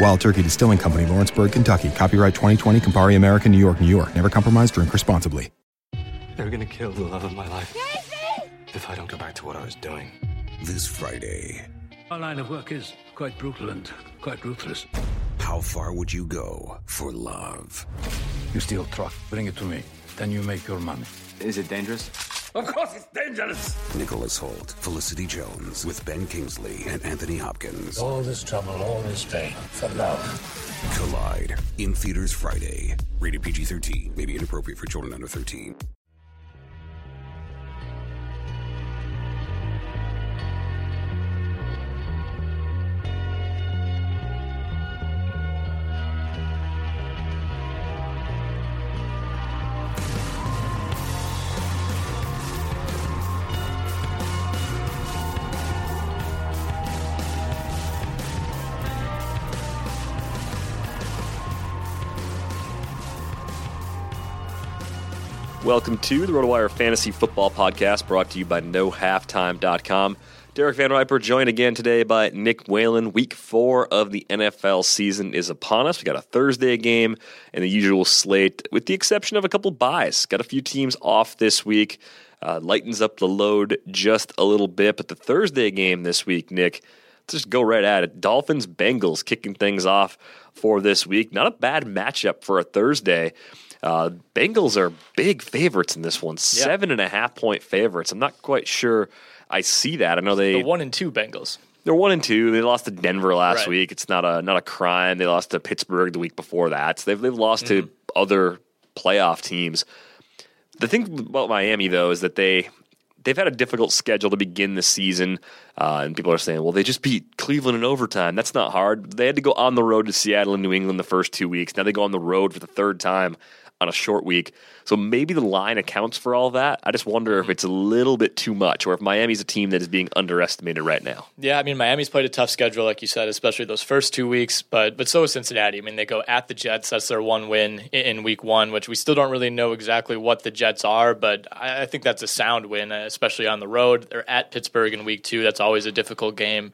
Wild Turkey Distilling Company, Lawrenceburg, Kentucky. Copyright 2020, Campari America, New York, New York. Never compromise, drink responsibly. They're gonna kill the love of my life. Casey! If I don't go back to what I was doing. This Friday. Our line of work is quite brutal and quite ruthless. How far would you go for love? You steal truck, bring it to me, then you make your money. Is it dangerous? Of course it's dangerous! Nicholas Hoult, Felicity Jones, with Ben Kingsley and Anthony Hopkins. All this trouble, all this pain, for love. Collide, in theaters Friday. Rated PG-13, may be inappropriate for children under 13. Welcome to the RotoWire Fantasy Football Podcast, brought to you by NoHalftime.com. Derek Van Riper, joined again today by Nick Whalen. Week 4 of the NFL season is upon us. We got a Thursday game and the usual slate, with the exception of a couple buys. Got a few teams off this week. Lightens up the load just a little bit. But the Thursday game this week, Nick, let's just go right at it. Dolphins-Bengals kicking things off for this week. Not a bad matchup for a Thursday. Bengals are big favorites in this one, 7.5 point favorites. I'm not quite sure I see that. I know they're 1-2 Bengals. They're 1-2. They lost to Denver last week. It's not a crime. They lost to Pittsburgh the week before that. So they've lost to other playoff teams. The thing about Miami though is that they've had a difficult schedule to begin the season, and people are saying, well, they just beat Cleveland in overtime. That's not hard. They had to go on the road to Seattle and New England the first 2 weeks. Now they go on the road for the third time on a short week. So maybe the line accounts for all that. I just wonder if it's a little bit too much, or if Miami's a team that is being underestimated right now. Yeah, I mean, Miami's played a tough schedule, like you said, especially those first 2 weeks, but so is Cincinnati. I mean, they go at the Jets. That's their one win in week one, which we still don't really know exactly what the Jets are, but I think that's a sound win, especially on the road. They're at Pittsburgh in week two. That's always a difficult game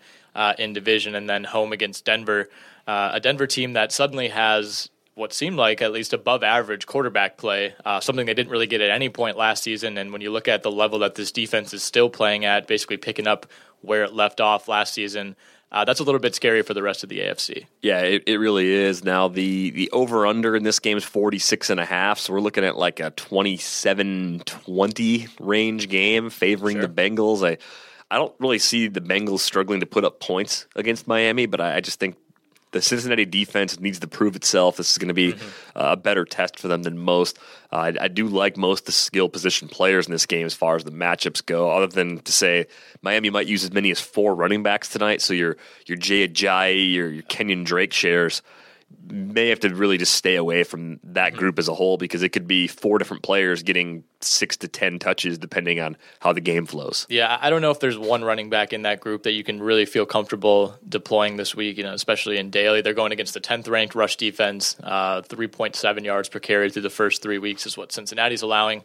in division, and then home against Denver, a Denver team that suddenly has what seemed like at least above average quarterback play, something they didn't really get at any point last season. And when you look at the level that this defense is still playing at, basically picking up where it left off last season, That's a little bit scary for the rest of the AFC. Yeah, it really is. Now, the over-under in this game is 46.5, so we're looking at like a 27-20 range game favoring the Bengals. I don't really see the Bengals struggling to put up points against Miami, but I just think the Cincinnati defense needs to prove itself. This is going to be a better test for them than most. I do like most of the skill position players in this game as far as the matchups go, other than to say Miami might use as many as 4 running backs tonight, so your Jay Ajayi, your Kenyon Drake shares may have to really just stay away from that group as a whole, because it could be 4 different players getting 6 to 10 touches depending on how the game flows. Yeah, I don't know if there's one running back in that group that you can really feel comfortable deploying this week, especially in Daly. They're going against the 10th ranked rush defense. 3.7 yards per carry through the first 3 weeks is what Cincinnati's allowing.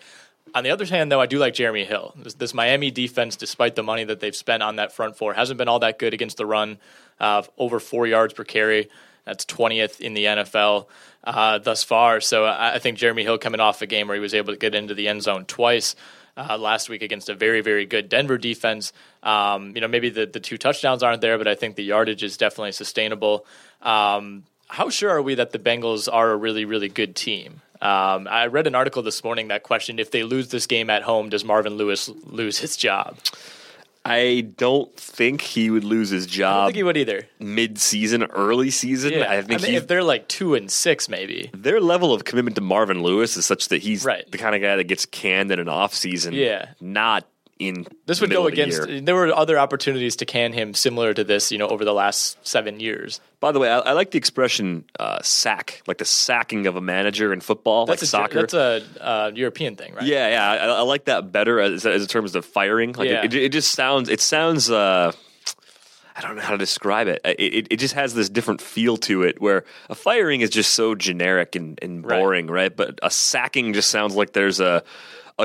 On the other hand, though, I do like Jeremy Hill. This Miami defense, despite the money that they've spent on that front four, hasn't been all that good against the run. Over 4 yards per carry. That's 20th in the NFL thus far. So I think Jeremy Hill, coming off a game where he was able to get into the end zone twice last week against a very, very good Denver defense. Maybe the 2 touchdowns aren't there, but I think the yardage is definitely sustainable. How sure are we that the Bengals are a really, really good team? I read an article this morning that questioned, if they lose this game at home, does Marvin Lewis lose his job? I don't think he would lose his job. I don't think he would either. Mid-season, early season. Yeah. I mean, if they're like 2-6, maybe. Their level of commitment to Marvin Lewis is such that he's the kind of guy that gets canned in an offseason. Yeah. Not in this would go against. The there were other opportunities to can him similar to this, over the last 7 years. By the way, I like the expression sack, like the sacking of a manager in football, that's like soccer. That's a European thing, right? Yeah. I like that better as in terms of firing. Like it just sounds. It sounds. I don't know how to describe it. It just has this different feel to it, where a firing is just so generic and boring, right? But a sacking just sounds like there's a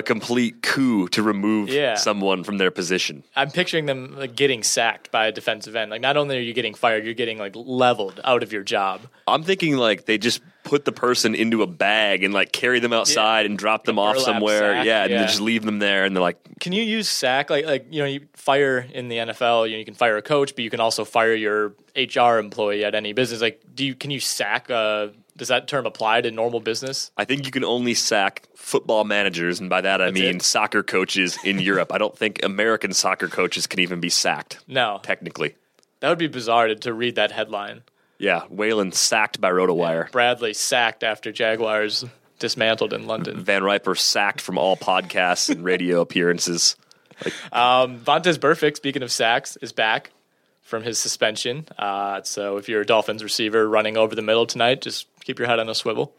complete coup to remove someone from their position. I'm picturing them like getting sacked by a defensive end. Like, not only are you getting fired, you're getting like leveled out of your job. I'm thinking like they just put the person into a bag and like carry them outside and drop them off somewhere. Sack, and they just leave them there. And they're like, can you use sack? Like, you fire in the NFL, you can fire a coach, but you can also fire your HR employee at any business. Like, can you sack does that term apply to normal business? I think you can only sack football managers, and by that I mean soccer coaches in Europe. I don't think American soccer coaches can even be sacked. No. Technically. That would be bizarre to read that headline. Yeah, Whalen sacked by RotoWire. Yeah, Bradley sacked after Jaguars dismantled in London. Van Riper sacked from all podcasts and radio appearances. Vontaze Burfict, speaking of sacks, is back from his suspension. So if you're a Dolphins receiver running over the middle tonight, just keep your head on a swivel.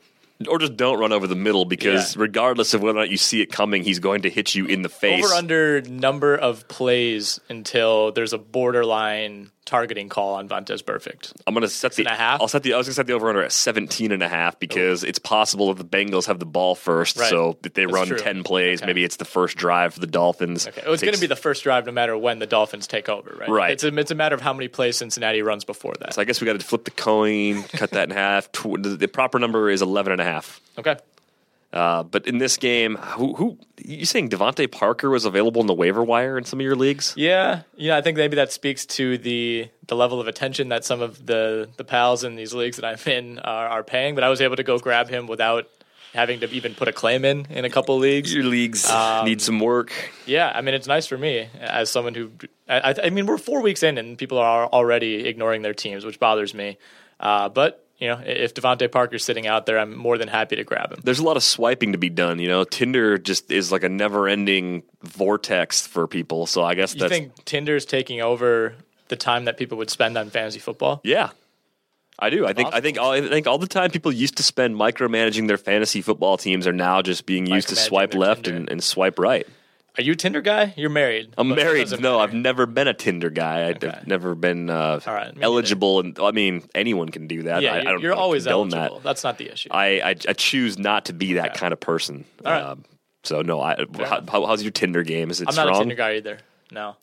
Or just don't run over the middle, because regardless of whether or not you see it coming, he's going to hit you in the face. Over under number of plays until there's a borderline targeting call on Vontaze Burfict. I'm going to set the I was going to set the over under at 17.5, because it's possible that the Bengals have the ball first. Right. So if they run 10 plays, maybe it's the first drive for the Dolphins. Okay. It's going to be the first drive no matter when the Dolphins take over, right? Right. It's a matter of how many plays Cincinnati runs before that. So I guess we got to flip the coin, cut that in half. The proper number is 11.5. Okay. But in this game, who you saying Devontae Parker was available in the waiver wire in some of your leagues? Yeah. I think maybe that speaks to the level of attention that some of the pals in these leagues that I'm in are paying. But I was able to go grab him without having to even put a claim in a couple leagues. Your leagues need some work. Yeah. I mean, it's nice for me as someone who, I mean, we're 4 weeks in and people are already ignoring their teams, which bothers me. But if Devontae Parker's sitting out there, I'm more than happy to grab him. There's a lot of swiping to be done. Tinder just is like a never-ending vortex for people. So I guess you think Tinder's taking over the time that people would spend on fantasy football? Yeah, I do. I think all the time people used to spend micromanaging their fantasy football teams are now just being used to swipe left and swipe right. Are you a Tinder guy? You're married. I'm married. No, I've never been a Tinder guy. Okay. I've never been eligible. Either. And I mean, anyone can do that. Yeah, you're always eligible. That's not the issue. I choose not to be that kind of person. All right. So, no, how's your Tinder game? Is it strong? I'm not a Tinder guy either. No?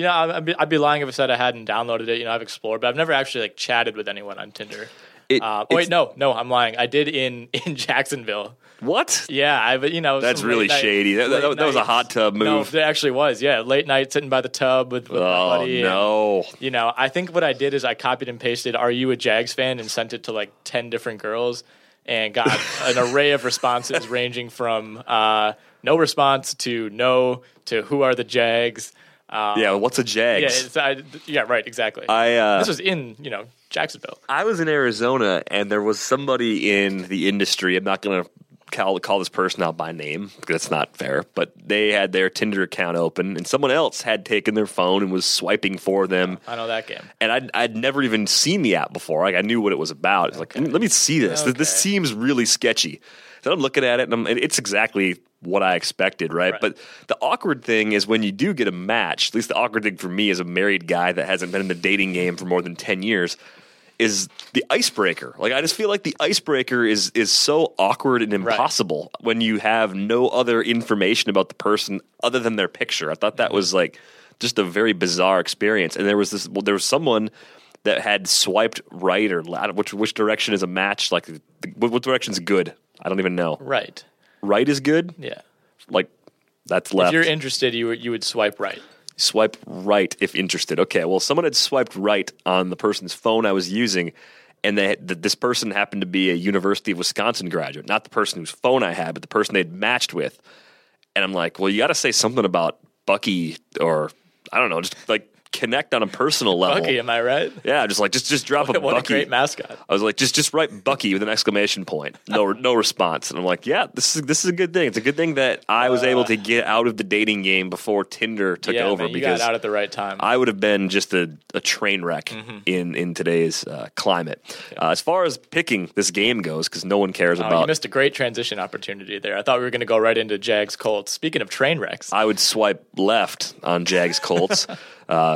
I'd be lying if I said I hadn't downloaded it. I've explored, but I've never actually chatted with anyone on Tinder. I'm lying. I did in Jacksonville. What? Yeah, that's really shady. That was a hot tub move. No, it actually was. Yeah, late night sitting by the tub with my buddy. No. And, I think what I did is I copied and pasted "Are you a Jags fan?" and sent it to 10 different girls and got an array of responses ranging from no response to no to who are the Jags. What's a Jags? Yeah, right, exactly. This was in, Jacksonville. I was in Arizona, and there was somebody in the industry. I'm not going to call this person out by name because it's not fair, but they had their Tinder account open, and someone else had taken their phone and was swiping for them. I know that game. And I'd never even seen the app before. I knew what it was about. It's okay. Let me see this. Okay. This seems really sketchy. So I'm looking at it, and it's exactly what I expected, right? But the awkward thing is when you do get a match, at least the awkward thing for me as a married guy that hasn't been in the dating game for more than 10 years, is the icebreaker. I just feel like the icebreaker is so awkward and impossible when you have no other information about the person other than their picture. I thought that was just a very bizarre experience. And there was someone that had swiped right or left. Which direction is a match? What direction's good? I don't even know. Right. Right is good? Yeah. That's left. If you're interested, you would swipe right. Swipe right if interested. Okay, well, someone had swiped right on the person's phone I was using, and this person happened to be a University of Wisconsin graduate. Not the person whose phone I had, but the person they'd matched with. And I'm like, well, you got to say something about Bucky or, I don't know, just connect on a personal level. Bucky, am I right? Yeah, just drop a Bucky. What a great mascot. I was like, just write Bucky with an exclamation point. No response. And I'm like, yeah, this is a good thing. It's a good thing that I was able to get out of the dating game before Tinder took over. Man, because you got out at the right time. I would have been just a train wreck in today's climate. Yeah. As far as picking this game goes, because no one cares about. You missed a great transition opportunity there. I thought we were going to go right into Jags Colts. Speaking of train wrecks, I would swipe left on Jags Colts.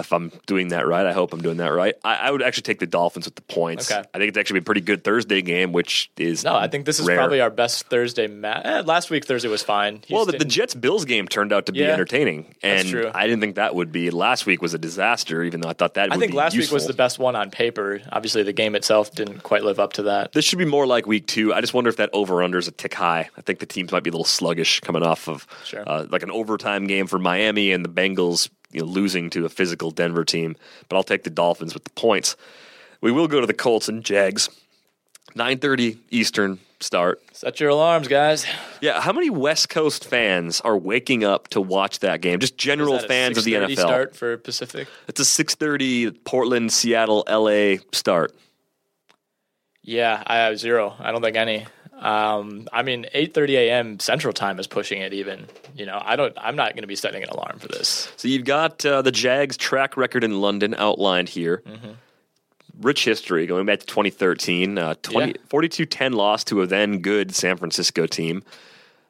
If I'm doing that right, I hope I'm doing that right. I would actually take the Dolphins with the points. Okay. I think it's actually a pretty good Thursday game, which is I think this is probably our best Thursday match. Last week, Thursday was fine. Houston. Well, the Jets-Bills game turned out to be entertaining. And that's true. I didn't think that would be. Last week was a disaster, even though I thought that would be week was the best one on paper. Obviously, the game itself didn't quite live up to that. This should be more like week two. I just wonder if that over-under is a tick high. I think the teams might be a little sluggish coming off of an overtime game for Miami and the Bengals. Losing to a physical Denver team, but I'll take the Dolphins with the points. We will go to the Colts and Jags. 9:30 Eastern start. Set your alarms, guys. Yeah, how many West Coast fans are waking up to watch that game? Just general fans of the NFL. 6:30 start for Pacific? It's a 6:30 Portland, Seattle, LA start. Yeah, I have zero. I don't think any. 8:30 a.m. Central Time is pushing it even. I'm not going to be setting an alarm for this. So you've got the Jags' track record in London outlined here. Mm-hmm. Rich history going back to 2013. 42-10 loss to a then-good San Francisco team.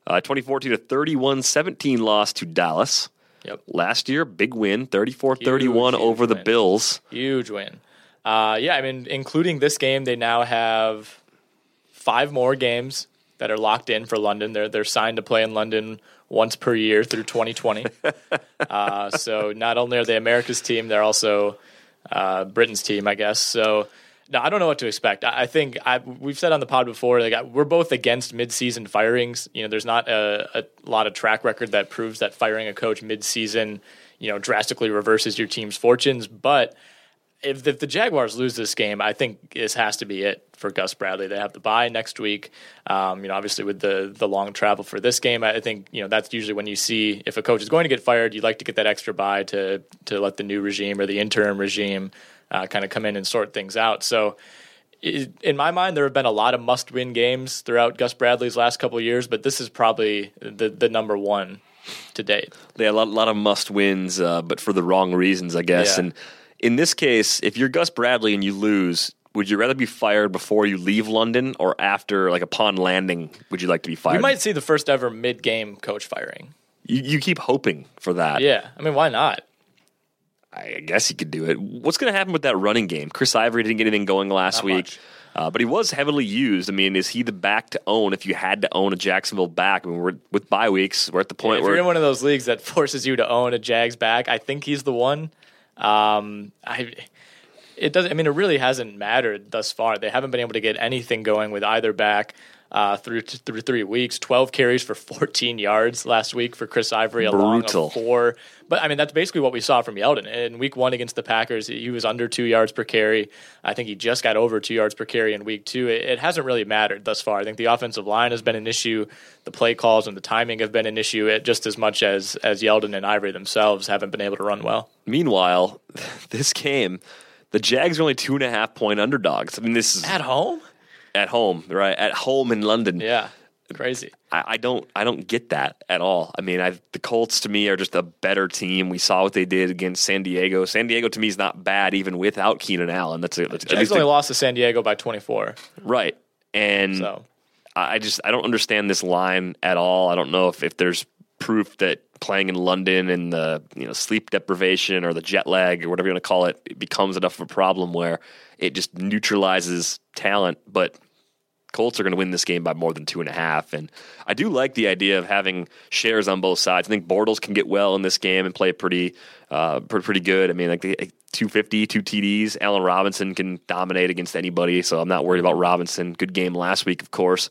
2014, a 31-17 loss to Dallas. Yep. Last year, big win, 34-31 over the Bills. Huge win. Including this game, they now have 5 more games that are locked in for London. They're signed to play in London once per year through 2020. So not only are they America's team, they're also Britain's team, I guess. So no, I don't know what to expect. I think we've said on the pod before, we're both against midseason firings. There's not a lot of track record that proves that firing a coach midseason, drastically reverses your team's fortunes, but if the Jaguars lose this game, I think this has to be it for Gus Bradley. They have the bye next week. Obviously with the long travel for this game, I think that's usually when you see if a coach is going to get fired, you'd like to get that extra bye to let the new regime or the interim regime kind of come in and sort things out. So in my mind, there have been a lot of must-win games throughout Gus Bradley's last couple of years, but this is probably the number one to date. Yeah, a lot of must-wins, but for the wrong reasons, I guess. Yeah. And in this case, if you're Gus Bradley and you lose, would you rather be fired before you leave London or after, upon landing, would you like to be fired? We might see the first ever mid-game coach firing. You keep hoping for that. Yeah. Why not? I guess he could do it. What's going to happen with that running game? Chris Ivory didn't get anything going last week, but he was heavily used. Is he the back to own if you had to own a Jacksonville back? We're with bye weeks. We're at the point where if you're in one of those leagues that forces you to own a Jags back, I think he's the one. it doesn't. I mean, it really hasn't mattered thus far. They haven't been able to get anything going with either back through 3 weeks. 12 carries for 14 yards last week for Chris Ivory. Brutal. Along of four. But, I mean, that's basically what we saw from Yeldon. In week one against the Packers, he was under 2 yards per carry. I think he just got over 2 yards per carry in week two. It hasn't really mattered thus far. I think the offensive line has been an issue. The play calls and the timing have been an issue just as much as Yeldon and Ivory themselves haven't been able to run well. Meanwhile, this game, the Jags are only 2.5 point underdogs. I mean, this is at home. At home, right? At home in London. Yeah, crazy. I don't get that at all. I mean, the Colts to me are just a better team. We saw what they did against San Diego. San Diego to me is not bad even without Keenan Allen. That's Jags only lost to San Diego by 24. Right, and so I don't understand this line at all. I don't know if there's proof that playing in London and the sleep deprivation or the jet lag or whatever you want to call it, it becomes enough of a problem where it just neutralizes talent. But Colts are going to win this game by more than 2.5. And I do like the idea of having shares on both sides. I think Bortles can get well in this game and play pretty good. I mean, like the 250, two TDs. Allen Robinson can dominate against anybody, so I'm not worried about Robinson. Good game last week, of course.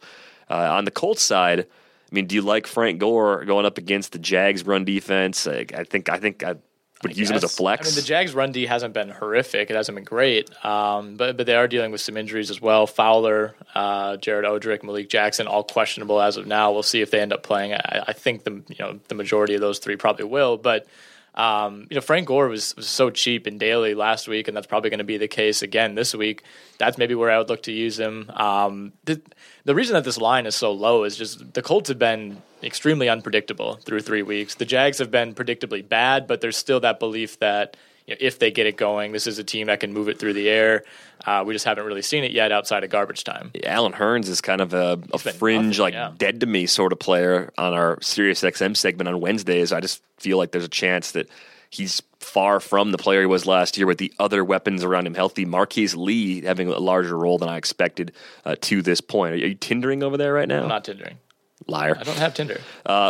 On the Colts side, I mean, do you like Frank Gore going up against the Jags' run defense? I think I would use him as a flex. I mean, the Jags' run D hasn't been horrific. It hasn't been great, but they are dealing with some injuries as well. Fowler, Jared Odrick, Malik Jackson, all questionable as of now. We'll see if they end up playing. I think the majority of those three probably will, but Frank Gore was so cheap in daily last week, and that's probably going to be the case again this week. That's maybe where I would look to use him. The reason that this line is so low is just the Colts have been extremely unpredictable through 3 weeks. The Jags have been predictably bad, but there's still that belief that if they get it going, this is a team that can move it through the air. We just haven't really seen it yet outside of garbage time. Yeah, Allen Hurns is kind of a fringe, dead-to-me sort of player on our SiriusXM segment on Wednesdays. I just feel like there's a chance that he's far from the player he was last year with the other weapons around him healthy. Marquise Lee having a larger role than I expected to this point. Are you Tindering over there right now? I'm not Tindering. Liar. I don't have Tinder.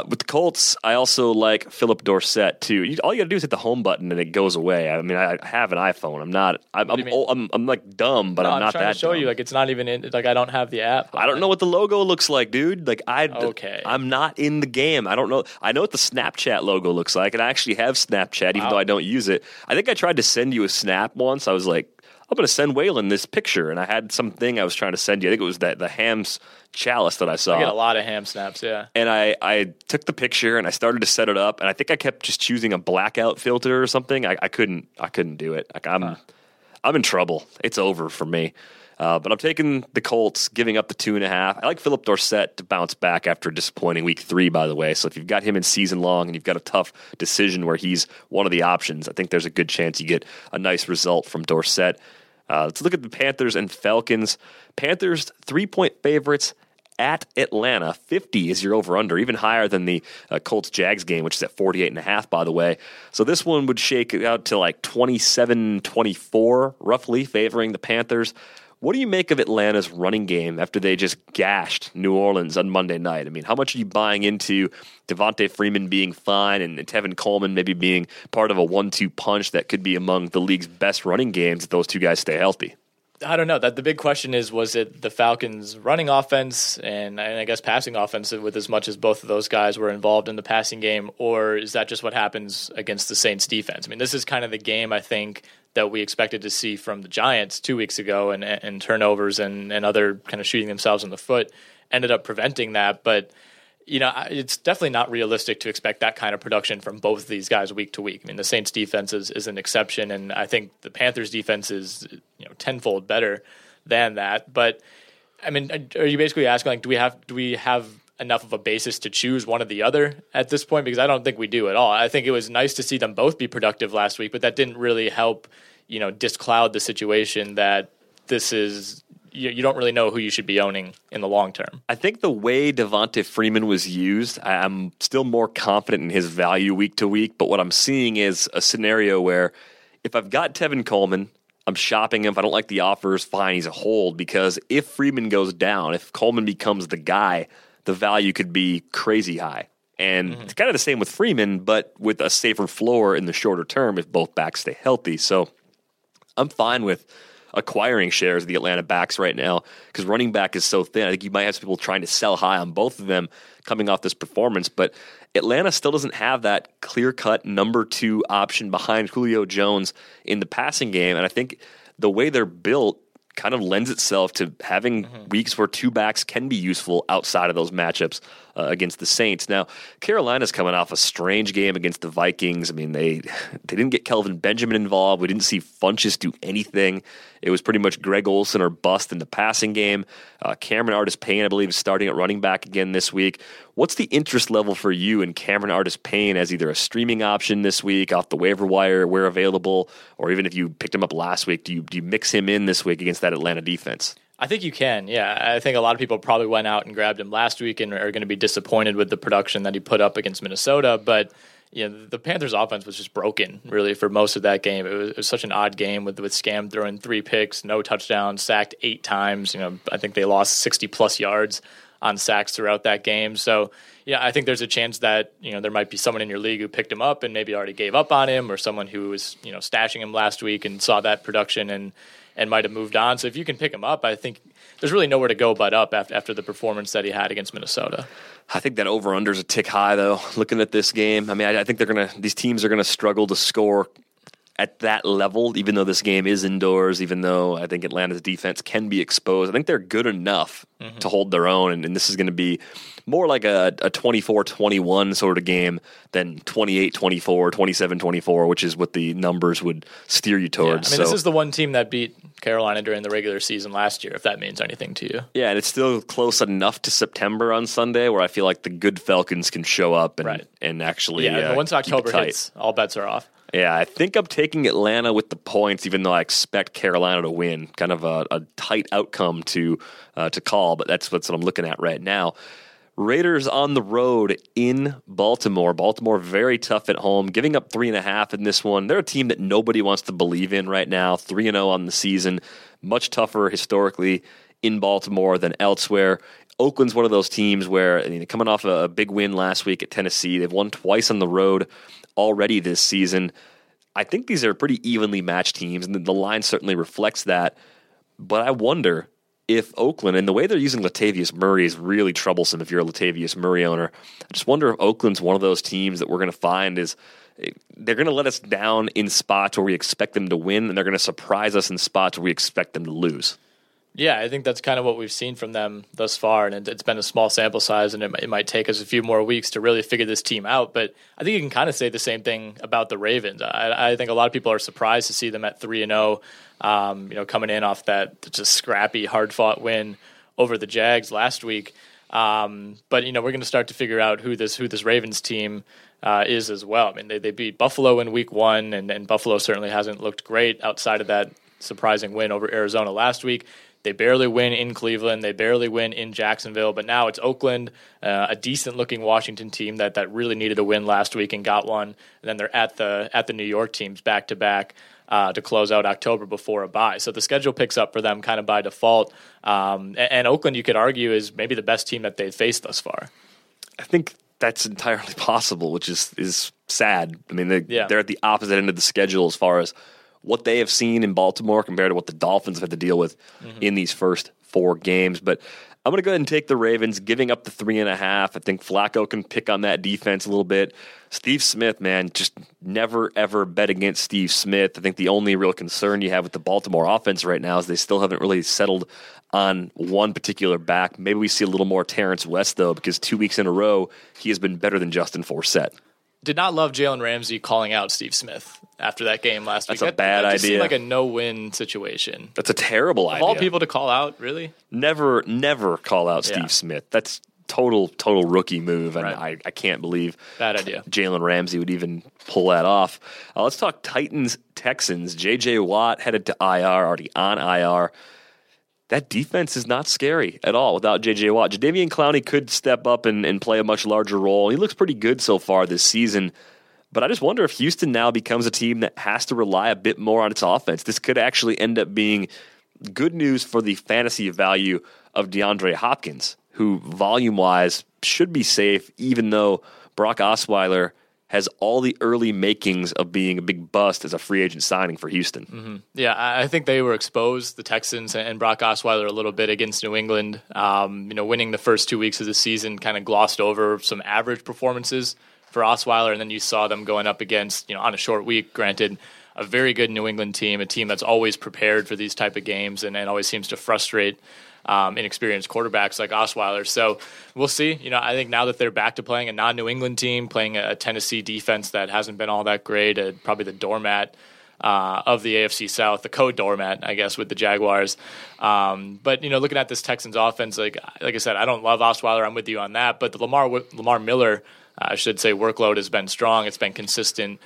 With the Colts, I also like Philip Dorsett, too. All you got to do is hit the home button, and it goes away. I mean, I have an iPhone. I'm not – I'm like dumb, but no, I'm not that dumb. I'm trying to show you. Like, it's not even in – like, I don't have the app. I don't know what the logo looks like, dude. Like, I'm not in the game. I don't know. I know what the Snapchat logo looks like, and I actually have Snapchat, even though I don't use it. I think I tried to send you a snap once. I was like, I'm going to send Whalen this picture, and I had something I was trying to send you. I think it was the Hams chalice that I saw. I get a lot of ham snaps, yeah. And I took the picture, and I started to set it up, and I think I kept just choosing a blackout filter or something. I couldn't do it. Like I'm in trouble. It's over for me. But I'm taking the Colts, giving up the 2.5. I like Philip Dorsett to bounce back after a disappointing week three, by the way. So if you've got him in season long and you've got a tough decision where he's one of the options, I think there's a good chance you get a nice result from Dorsett. Let's look at the Panthers and Falcons. Panthers, 3-point favorites at Atlanta. 50 is your over-under, even higher than the Colts-Jags game, which is at 48.5, by the way. So this one would shake out to like 27-24, roughly, favoring the Panthers. What do you make of Atlanta's running game after they just gashed New Orleans on Monday night? I mean, how much are you buying into Devontae Freeman being fine and Tevin Coleman maybe being part of a 1-2 punch that could be among the league's best running games if those two guys stay healthy? I don't know. The big question is, was it the Falcons' running offense and I guess passing offense with as much as both of those guys were involved in the passing game, or is that just what happens against the Saints' defense? I mean, this is kind of the game, I think, that we expected to see from the Giants 2 weeks ago, and turnovers and other kind of shooting themselves in the foot ended up preventing that. But, it's definitely not realistic to expect that kind of production from both of these guys week to week. I mean, the Saints defense is an exception, and I think the Panthers defense is tenfold better than that. But, I mean, are you basically asking, like, do we have enough of a basis to choose one or the other at this point? Because I don't think we do at all. I think it was nice to see them both be productive last week, but that didn't really help, discloud the situation that this is, you don't really know who you should be owning in the long term. I think the way Devontae Freeman was used, I'm still more confident in his value week to week, but what I'm seeing is a scenario where if I've got Tevin Coleman, I'm shopping him. If I don't like the offers, fine, he's a hold, because if Freeman goes down, if Coleman becomes the guy, the value could be crazy high. And It's kind of the same with Freeman, but with a safer floor in the shorter term if both backs stay healthy. So I'm fine with acquiring shares of the Atlanta backs right now because running back is so thin. I think you might have some people trying to sell high on both of them coming off this performance, but Atlanta still doesn't have that clear-cut number two option behind Julio Jones in the passing game, and I think the way they're built kind of lends itself to having weeks where two backs can be useful outside of those matchups against the Saints. Now, Carolina's coming off a strange game against the Vikings. I mean, they didn't get Kelvin Benjamin involved. We didn't see Funchess do anything. It was pretty much Greg Olsen or bust in the passing game. Cameron Artis-Payne, I believe, is starting at running back again this week. What's the interest level for you in Cameron Artis-Payne as either a streaming option this week off the waiver wire where available, or even if you picked him up last week, do you mix him in this week against that Atlanta defense? I think you can, yeah. I think a lot of people probably went out and grabbed him last week and are going to be disappointed with the production that he put up against Minnesota, but you know, the Panthers' offense was just broken, really, for most of that game. It was such an odd game with Scam throwing 3 picks, no touchdowns, sacked 8 times. You know, I think they lost 60-plus yards on sacks throughout that game. So, yeah, I think there's a chance that, you know, there might be someone in your league who picked him up and maybe already gave up on him, or someone who was, you know, stashing him last week and saw that production and might have moved on. So if you can pick him up, I think there's really nowhere to go but up after the performance that he had against Minnesota. I think that over-under is a tick high, though, looking at this game. I mean, I think these teams are going to struggle to score at that level, even though this game is indoors, even though I think Atlanta's defense can be exposed. I think they're good enough to hold their own, and this is going to be more like a 24-21 sort of game than 28-24, 27-24, which is what the numbers would steer you towards. Yeah, I mean, This is the one team that beat Carolina during the regular season last year, if that means anything to you. Yeah, and it's still close enough to September on Sunday where I feel like the good Falcons can show up and actually once October hits, all bets are off. Yeah, I think I'm taking Atlanta with the points, even though I expect Carolina to win. Kind of a tight outcome to call, but that's what I'm looking at right now. Raiders on the road in Baltimore. Baltimore very tough at home, giving up 3.5 in this one. They're a team that nobody wants to believe in right now, 3-0 on the season. Much tougher historically in Baltimore than elsewhere. Oakland's one of those teams where, I mean, coming off a big win last week at Tennessee, they've won twice on the road already this season. I think these are pretty evenly matched teams, and the line certainly reflects that. But I wonder if Oakland, and the way they're using Latavius Murray is really troublesome if you're a Latavius Murray owner. I just wonder if Oakland's one of those teams that we're going to find is they're going to let us down in spots where we expect them to win, and they're going to surprise us in spots where we expect them to lose. Yeah, I think that's kind of what we've seen from them thus far, and it's been a small sample size, and it might take us a few more weeks to really figure this team out, but I think you can kind of say the same thing about the Ravens. I think a lot of people are surprised to see them at 3-0, you know, coming in off that just scrappy, hard-fought win over the Jags last week. But, you know, we're going to start to figure out who this Ravens team is as well. I mean, they beat Buffalo in Week 1, and Buffalo certainly hasn't looked great outside of that surprising win over Arizona last week. They barely win in Cleveland. They barely win in Jacksonville. But now it's Oakland, a decent-looking Washington team that really needed a win last week and got one. And then they're at the New York teams back-to-back to close out October before a bye. So the schedule picks up for them kind of by default. And Oakland, you could argue, is maybe the best team that they've faced thus far. I think that's entirely possible, which is sad. I mean, they're at the opposite end of the schedule as far as what they have seen in Baltimore compared to what the Dolphins have had to deal with in these first 4 games. But I'm going to go ahead and take the Ravens, giving up the 3.5. I think Flacco can pick on that defense a little bit. Steve Smith, man, just never, ever bet against Steve Smith. I think the only real concern you have with the Baltimore offense right now is they still haven't really settled on one particular back. Maybe we see a little more Terrence West, though, because 2 weeks in a row, he has been better than Justin Forsett. Did not love Jalen Ramsey calling out Steve Smith after that game last week. That's a bad idea. It seemed like a no-win situation. That's a terrible idea. Of all people to call out, really? Never call out Steve Smith. That's total rookie move, and I can't believe bad idea Jalen Ramsey would even pull that off. Let's talk Titans-Texans. J.J. Watt headed to IR, already on IR. That defense is not scary at all without J.J. Watt. Jadeveon Clowney could step up and play a much larger role. He looks pretty good so far this season, but I just wonder if Houston now becomes a team that has to rely a bit more on its offense. This could actually end up being good news for the fantasy value of DeAndre Hopkins, who volume-wise should be safe, even though Brock Osweiler has all the early makings of being a big bust as a free agent signing for Houston. Mm-hmm. Yeah, I think they were exposed, the Texans and Brock Osweiler, a little bit against New England. Winning the first 2 weeks of the season kind of glossed over some average performances for Osweiler, and then you saw them going up against, on a short week, granted, a very good New England team, a team that's always prepared for these type of games and always seems to frustrate inexperienced quarterbacks like Osweiler. So we'll see. I think now that they're back to playing a non-New England team, playing a Tennessee defense that hasn't been all that great, probably the doormat of the AFC South, the co-doormat, I guess, with the Jaguars. But looking at this Texans offense, like I said, I don't love Osweiler. I'm with you on that. But the Lamar Miller, I should say, workload has been strong. It's been consistent.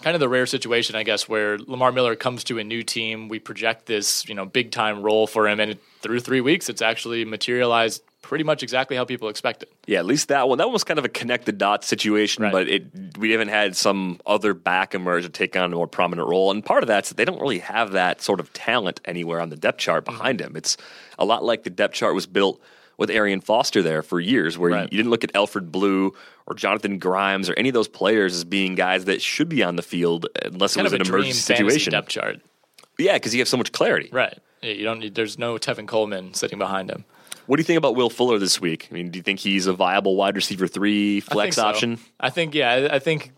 Kind of the rare situation, I guess, where Lamar Miller comes to a new team. We project this, big-time role for him, and through 3 weeks, it's actually materialized pretty much exactly how people expected. Yeah, at least that one. That one was kind of a connect-the-dots situation, right? But we haven't had some other back emerge to take on a more prominent role, and part of that's that they don't really have that sort of talent anywhere on the depth chart behind him. It's a lot like the depth chart was built with Arian Foster there for years, where you didn't look at Alfred Blue or Jonathan Grimes or any of those players as being guys that should be on the field unless it was an emergency situation. Depth chart. Yeah, because you have so much clarity. Right. You don't need. There's no Tevin Coleman sitting behind him. What do you think about Will Fuller this week? I mean, do you think he's a viable wide receiver 3 flex option? I think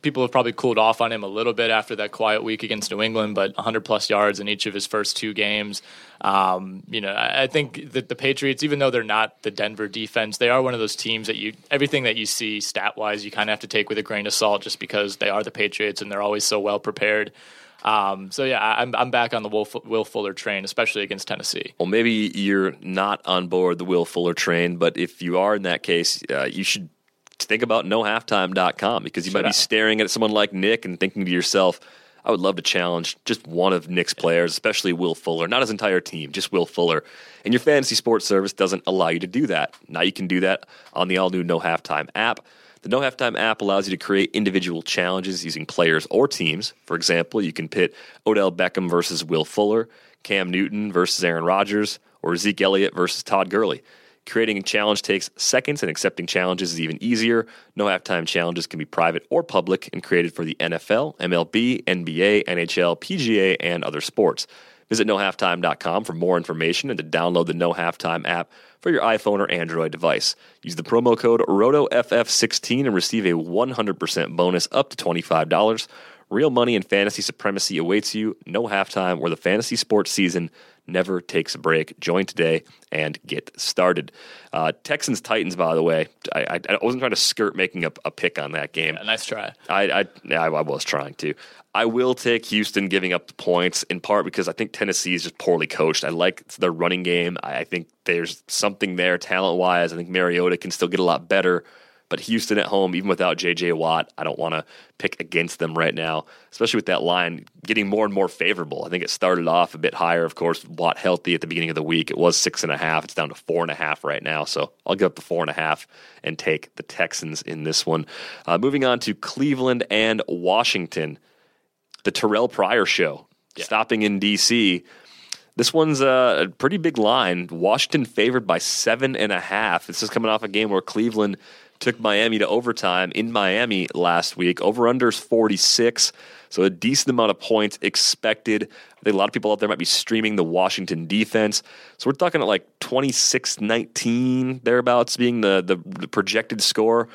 people have probably cooled off on him a little bit after that quiet week against New England, but 100-plus yards in each of his first 2 games. I think that the Patriots, even though they're not the Denver defense, they are one of those teams that everything that you see stat-wise, you kind of have to take with a grain of salt just because they are the Patriots and they're always so well-prepared. I'm back on the Will Fuller train, especially against Tennessee. Well, maybe you're not on board the Will Fuller train, but if you are in that case, you should think about NoHalftime.com because you might be staring at someone like Nick and thinking to yourself, I would love to challenge just one of Nick's players, especially Will Fuller, not his entire team, just Will Fuller. And your fantasy sports service doesn't allow you to do that. Now you can do that on the all-new No Halftime app. The No Halftime app allows you to create individual challenges using players or teams. For example, you can pit Odell Beckham versus Will Fuller, Cam Newton versus Aaron Rodgers, or Zeke Elliott versus Todd Gurley. Creating a challenge takes seconds, and accepting challenges is even easier. No Halftime challenges can be private or public and created for the NFL, MLB, NBA, NHL, PGA, and other sports. Visit NoHalftime.com for more information and to download the No Halftime app for your iPhone or Android device. Use the promo code ROTOFF16 and receive a 100% bonus up to $25. Real money and fantasy supremacy awaits you. No Halftime, where the fantasy sports season never takes a break. Join today and get started. Texans-Titans, by the way. I wasn't trying to skirt making a pick on that game. Yeah, nice try. I was trying to. I will take Houston giving up the points, in part because I think Tennessee is just poorly coached. I like their running game. I think there's something there talent-wise. I think Mariota can still get a lot better. But Houston at home, even without J.J. Watt, I don't want to pick against them right now, especially with that line getting more and more favorable. I think it started off a bit higher, of course, Watt healthy at the beginning of the week. It was 6.5. It's down to 4.5 right now. So I'll give up the 4.5 and take the Texans in this one. Moving on to Cleveland and Washington, the Terrell Pryor show, stopping in D.C. This one's a pretty big line. Washington favored by 7.5. This is coming off a game where Cleveland took Miami to overtime in Miami last week. Over-under's 46, so a decent amount of points expected. I think a lot of people out there might be streaming the Washington defense. So we're talking at like 26-19, thereabouts, being the projected score.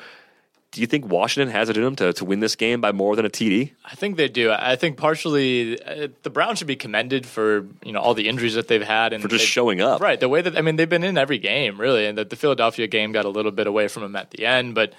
Do you think Washington has it in them to win this game by more than a TD? I think they do. I think partially the Browns should be commended for all the injuries that they've had and for just showing up. Right, the way that they've been in every game really, and that the Philadelphia game got a little bit away from them at the end, but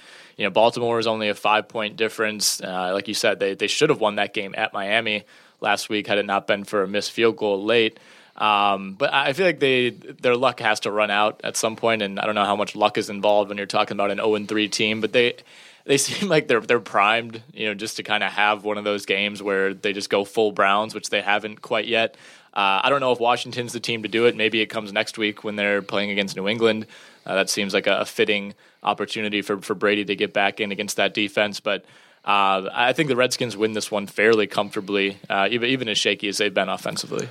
Baltimore is only a 5-point difference. Like you said, they should have won that game at Miami last week had it not been for a missed field goal late. But I feel like their luck has to run out at some point, and I don't know how much luck is involved when you're talking about an 0-3 team, but they seem like they're primed, just to kind of have one of those games where they just go full Browns, which they haven't quite yet. I don't know if Washington's the team to do it. Maybe it comes next week when they're playing against New England. That seems like a fitting opportunity for Brady to get back in against that defense, but I think the Redskins win this one fairly comfortably, even as shaky as they've been offensively.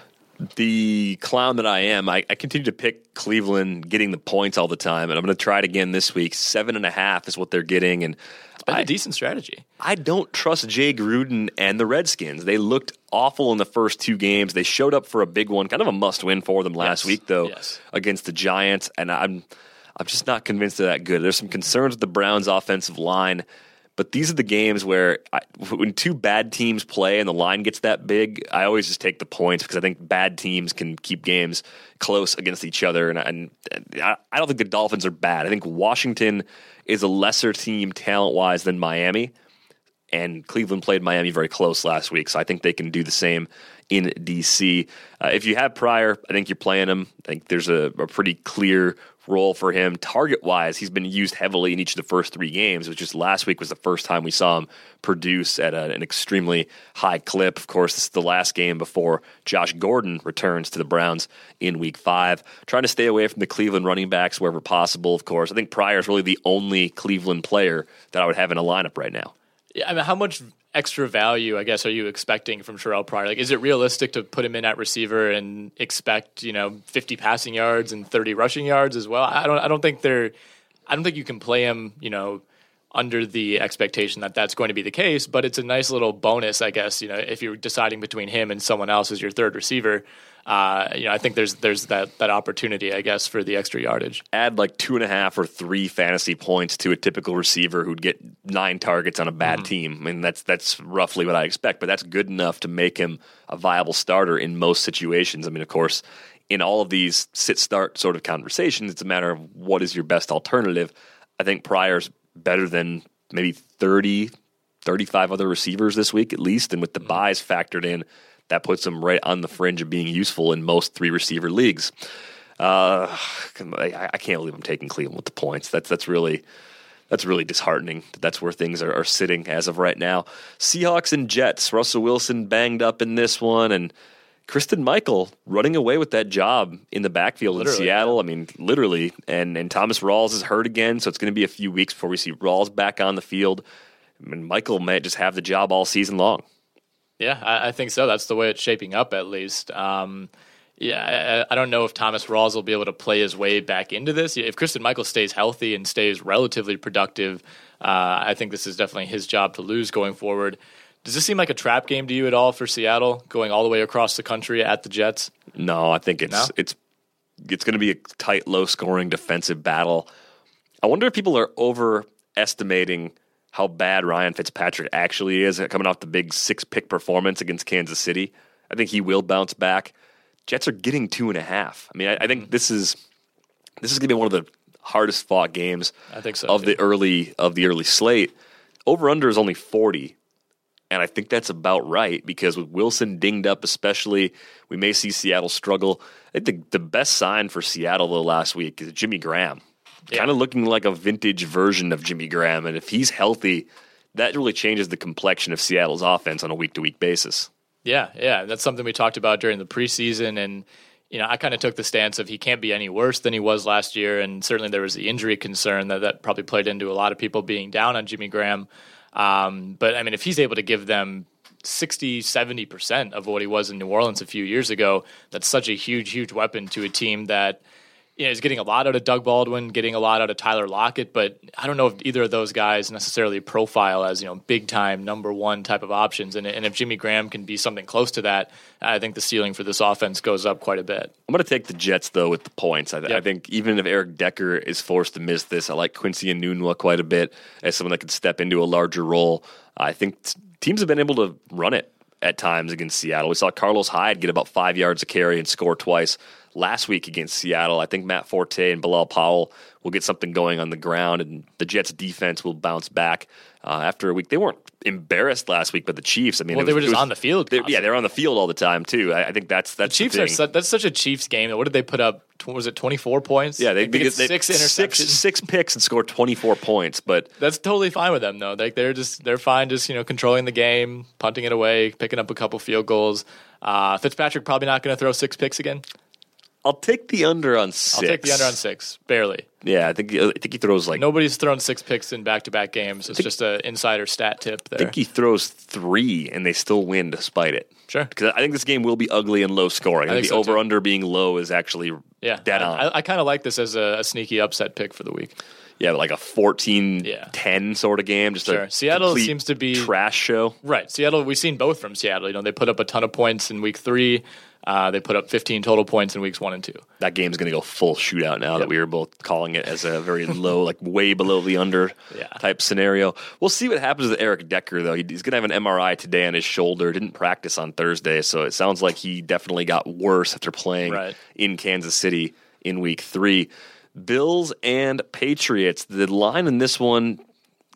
the clown that I am, I continue to pick Cleveland getting the points all the time, and I'm going to try it again this week. 7.5 is what they're getting, and it's been a decent strategy. I don't trust Jay Gruden and the Redskins. They looked awful in the first two games. They showed up for a big one, kind of a must-win for them last week, though, against the Giants, and I'm just not convinced they're that good. There's some concerns with the Browns' offensive line, but these are the games where when two bad teams play and the line gets that big, I always just take the points because I think bad teams can keep games close against each other. And I don't think the Dolphins are bad. I think Washington is a lesser team talent-wise than Miami, and Cleveland played Miami very close last week, so I think they can do the same in D.C. If you have Pryor, I think you're playing him. I think there's a pretty clear role for him. Target-wise, he's been used heavily in each of the first three games, which is last week was the first time we saw him produce at an extremely high clip. Of course, this is the last game before Josh Gordon returns to the Browns in Week 5. Trying to stay away from the Cleveland running backs wherever possible, of course. I think Pryor is really the only Cleveland player that I would have in a lineup right now. Yeah, I mean, how much extra value, I guess, are you expecting from Terrell Pryor? Like, is it realistic to put him in at receiver and expect 50 passing yards and 30 rushing yards as well? I don't think you can play him, under the expectation that that's going to be the case. But it's a nice little bonus, I guess. If you're deciding between him and someone else as your third receiver, I think there's that opportunity, I guess, for the extra yardage. Add like 2.5 or 3 fantasy points to a typical receiver who'd get 9 targets on a bad team. I mean, that's roughly what I expect, but that's good enough to make him a viable starter in most situations. I mean, of course, in all of these sit-start sort of conversations, it's a matter of what is your best alternative. I think Pryor's better than maybe 30, 35 other receivers this week at least, and with the buys factored in, that puts him right on the fringe of being useful in most 3-receiver leagues. I can't believe I'm taking Cleveland with the points. That's really disheartening. That's where things are sitting as of right now. Seahawks and Jets. Russell Wilson banged up in this one, and Kristen Michael running away with that job in the backfield in Seattle. I mean, literally. And Thomas Rawls is hurt again, so it's going to be a few weeks before we see Rawls back on the field. I mean, Michael might just have the job all season long. Yeah, I think so. That's the way it's shaping up, at least. I don't know if Thomas Rawls will be able to play his way back into this. If Kristen Michael stays healthy and stays relatively productive, I think this is definitely his job to lose going forward. Does this seem like a trap game to you at all for Seattle, going all the way across the country at the Jets? No, I think it's going to be a tight, low-scoring defensive battle. I wonder if people are overestimating how bad Ryan Fitzpatrick actually is coming off the big 6-pick performance against Kansas City. I think he will bounce back. Jets are getting 2.5. I mean, I think this is going to be one of the hardest fought games of the early slate. Over-under is only 40, and I think that's about right because with Wilson dinged up especially, we may see Seattle struggle. I think the best sign for Seattle, though, last week is Jimmy Graham. Yeah. Kind of looking like a vintage version of Jimmy Graham, and if he's healthy, that really changes the complexion of Seattle's offense on a week-to-week basis. Yeah, that's something we talked about during the preseason, and I kind of took the stance of he can't be any worse than he was last year, and certainly there was the injury concern that probably played into a lot of people being down on Jimmy Graham. But, I mean, if he's able to give them 60, 70% of what he was in New Orleans a few years ago, that's such a huge, huge weapon to a team that – he's getting a lot out of Doug Baldwin, getting a lot out of Tyler Lockett, but I don't know if either of those guys necessarily profile as big-time, number-one type of options. And if Jimmy Graham can be something close to that, I think the ceiling for this offense goes up quite a bit. I'm going to take the Jets, though, with the points. I think even if Eric Decker is forced to miss this, I like Quincy Enunwa quite a bit as someone that could step into a larger role. I think teams have been able to run it at times against Seattle. We saw Carlos Hyde get about 5 yards a carry and score twice last week against Seattle. I think Matt Forte and Bilal Powell will get something going on the ground, and the Jets' defense will bounce back after a week. They weren't embarrassed last week, but the Chiefs. I mean, they were just on the field. They're on the field all the time too. I think that's the Chiefs. That's such a Chiefs game. What did they put up? Was it 24 points? Yeah, they 6 interceptions, six picks, and scored 24 points. But that's totally fine with them, though. Like they're fine, just controlling the game, punting it away, picking up a couple field goals. Fitzpatrick probably not going to throw 6 picks again. I'll take the under on 6. Barely. Yeah, I think he throws like... Nobody's thrown 6 picks in back-to-back games. It's just an insider stat tip there. I think he throws 3, and they still win despite it. Sure. Because I think this game will be ugly and low-scoring. I think the over-under being low is actually dead on. I kind of like this as a sneaky upset pick for the week. Yeah, like a 14-10 sort of game. Just sure. Seattle seems to be... trash show. Right. Seattle, we've seen both from Seattle. You know, they put up a ton of points in week 3. They put up 15 total points in weeks 1 and 2. That game's going to go full shootout now that we were both calling it as a very low, like way below the under type scenario. We'll see what happens with Eric Decker, though. He's going to have an MRI today on his shoulder. Didn't practice on Thursday, so it sounds like he definitely got worse after playing in Kansas City in week 3. Bills and Patriots. The line in this one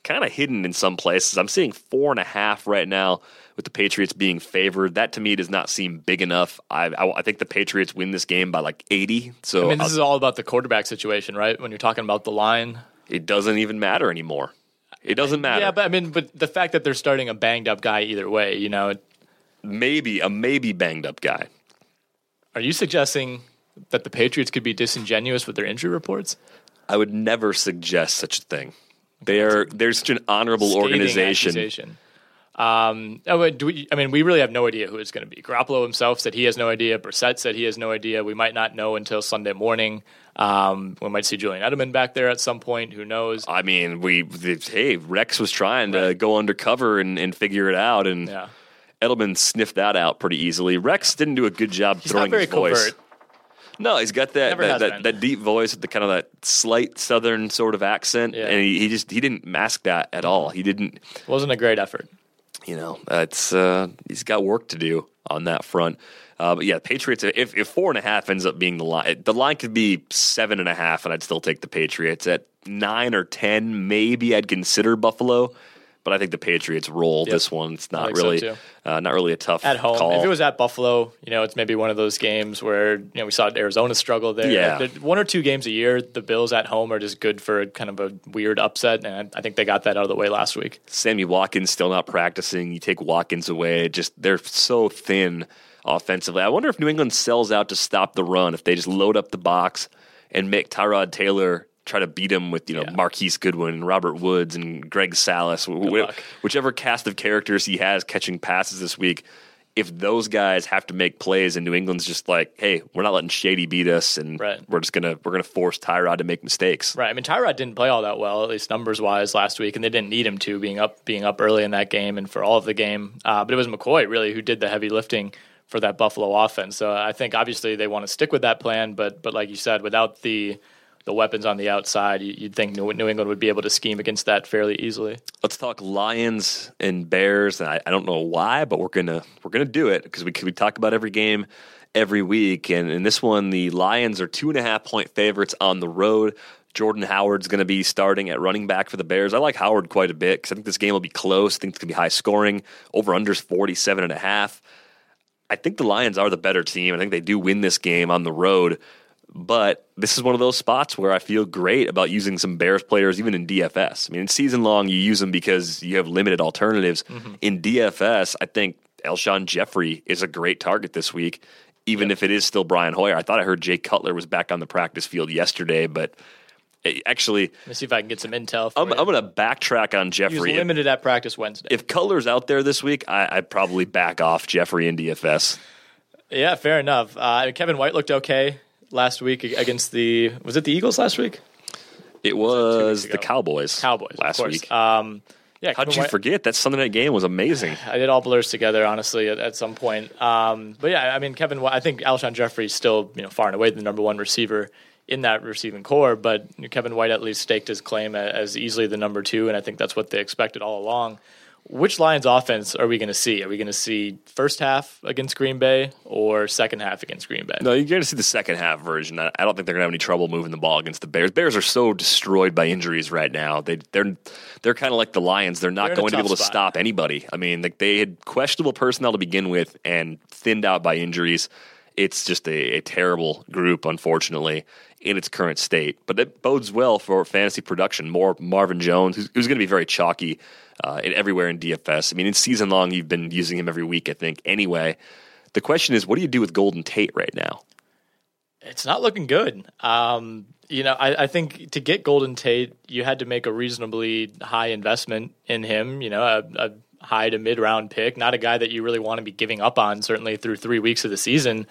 kind of hidden in some places. I'm seeing 4.5 right now, with the Patriots being favored. That, to me, does not seem big enough. I think the Patriots win this game by like 80. So I mean, this is all about the quarterback situation, right? When you're talking about the line. It doesn't even matter anymore. It doesn't matter. Yeah, but I mean, but the fact that they're starting a banged-up guy either way, you know. Maybe banged-up guy. Are you suggesting that the Patriots could be disingenuous with their injury reports? I would never suggest such a thing. They're such an honorable organization. Accusation. We really have no idea who it's going to be. Garoppolo himself said he has no idea. Brissett said he has no idea. We might not know until Sunday morning. We might see Julian Edelman back there at some point. Who knows? I mean, Rex was trying to go undercover and figure it out, and Edelman sniffed that out pretty easily. Rex didn't do a good job throwing his voice. Covert. No, he's got that deep voice with the kind of that slight southern sort of accent, and he didn't mask that at all. He didn't. It wasn't a great effort. You know, he's got work to do on that front. But yeah, Patriots, if 4.5 ends up being the line could be 7.5, and I'd still take the Patriots. At 9 or 10, maybe I'd consider Buffalo, but I think the Patriots roll this one. It's not really a tough at home. Call. If it was at Buffalo, you know, it's maybe one of those games where, you know, we saw Arizona struggle there. Yeah. Like, 1 or 2 games a year, the Bills at home are just good for kind of a weird upset, and I think they got that out of the way last week. Sammy Watkins still not practicing. You take Watkins away, they're so thin offensively. I wonder if New England sells out to stop the run, if they just load up the box and make Tyrod Taylor try to beat him with, Marquise Goodwin and Robert Woods and Greg Salas, whichever cast of characters he has catching passes this week. If those guys have to make plays and New England's just like, hey, we're not letting Shady beat us, and we're gonna force Tyrod to make mistakes. Right. I mean, Tyrod didn't play all that well, at least numbers wise, last week, and they didn't need him to, being up early in that game and for all of the game. But it was McCoy really who did the heavy lifting for that Buffalo offense. So I think obviously they want to stick with that plan, but like you said, without the weapons on the outside, you'd think New England would be able to scheme against that fairly easily. Let's talk Lions and Bears, and I don't know why, but we're gonna do it because we talk about every game every week. And in this one, the Lions are 2.5-point favorites on the road. Jordan Howard's going to be starting at running back for the Bears. I like Howard quite a bit because I think this game will be close. I think it's going to be high scoring. Over-under's 47.5. I think the Lions are the better team. I think they do win this game on the road. But this is one of those spots where I feel great about using some Bears players, even in DFS. I mean, season long, you use them because you have limited alternatives. Mm-hmm. In DFS, I think Alshon Jeffrey is a great target this week, even if it is still Brian Hoyer. I thought I heard Jay Cutler was back on the practice field yesterday, but actually... let me see if I can get some intel. I'm going to backtrack on Jeffrey. He was limited at practice Wednesday. If Cutler's out there this week, I'd probably back off Jeffrey in DFS. Yeah, fair enough. Kevin White looked okay last week against was it the Eagles last week? It was the Cowboys. Last week. How'd you forget? That Sunday night game was amazing. I did all blurs together, honestly, at some point. But yeah, I mean, Kevin, I think Alshon Jeffrey is still, far and away the number one receiver in that receiving core, but Kevin White at least staked his claim as easily the number 2, and I think that's what they expected all along. Which Lions offense are we going to see? Are we going to see first half against Green Bay or second half against Green Bay? No, you're going to see the second half version. I don't think they're going to have any trouble moving the ball against the Bears. Bears are so destroyed by injuries right now. They're kind of like the Lions. They're not going to be able to stop anybody. I mean, like, they had questionable personnel to begin with and thinned out by injuries. It's just a terrible group, unfortunately, in its current state. But that bodes well for fantasy production. More Marvin Jones, who's going to be very chalky everywhere in DFS. I mean, in season long, you've been using him every week, I think, anyway. The question is, what do you do with Golden Tate right now? It's not looking good. I think to get Golden Tate, you had to make a reasonably high investment in him, a high to mid-round pick, not a guy that you really want to be giving up on, certainly through 3 weeks of the season.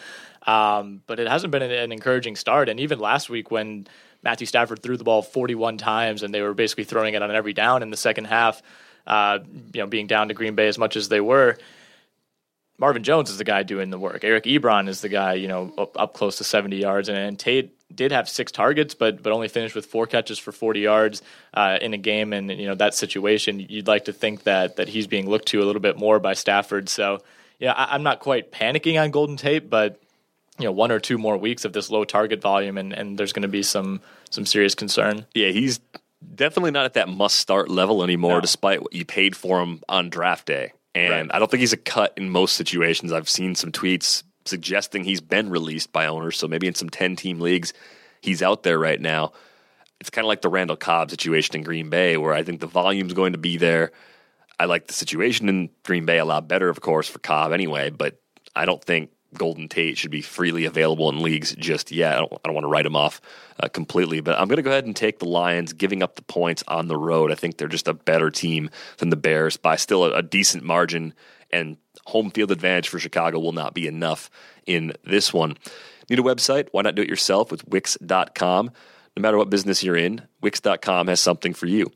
But it hasn't been an encouraging start. And even last week when Matthew Stafford threw the ball 41 times and they were basically throwing it on every down in the second half, being down to Green Bay as much as they were, Marvin Jones is the guy doing the work. Eric Ebron is the guy, up close to 70 yards. And Tate did have 6 targets, but only finished with 4 catches for 40 yards in a game. And, that situation, you'd like to think that he's being looked to a little bit more by Stafford. So, I'm not quite panicking on Golden Tate, but, 1 or 2 more weeks of this low target volume, and there's going to be some serious concern. Yeah, he's definitely not at that must-start level anymore, despite what you paid for him on draft day. And right. I don't think he's a cut in most situations. I've seen some tweets suggesting he's been released by owners, so maybe in some 10-team leagues he's out there right now. It's kind of like the Randall Cobb situation in Green Bay, where I think the volume's going to be there. I like the situation in Green Bay a lot better, of course, for Cobb anyway, but I don't think Golden Tate should be freely available in leagues just yet. I don't want to write him off completely, but I'm going to go ahead and take the Lions giving up the points on the road. I think they're just a better team than the Bears by still a decent margin, and home field advantage for Chicago will not be enough in this one. Need a website? Why not do it yourself with Wix.com? No matter what business you're in, Wix.com has something for you.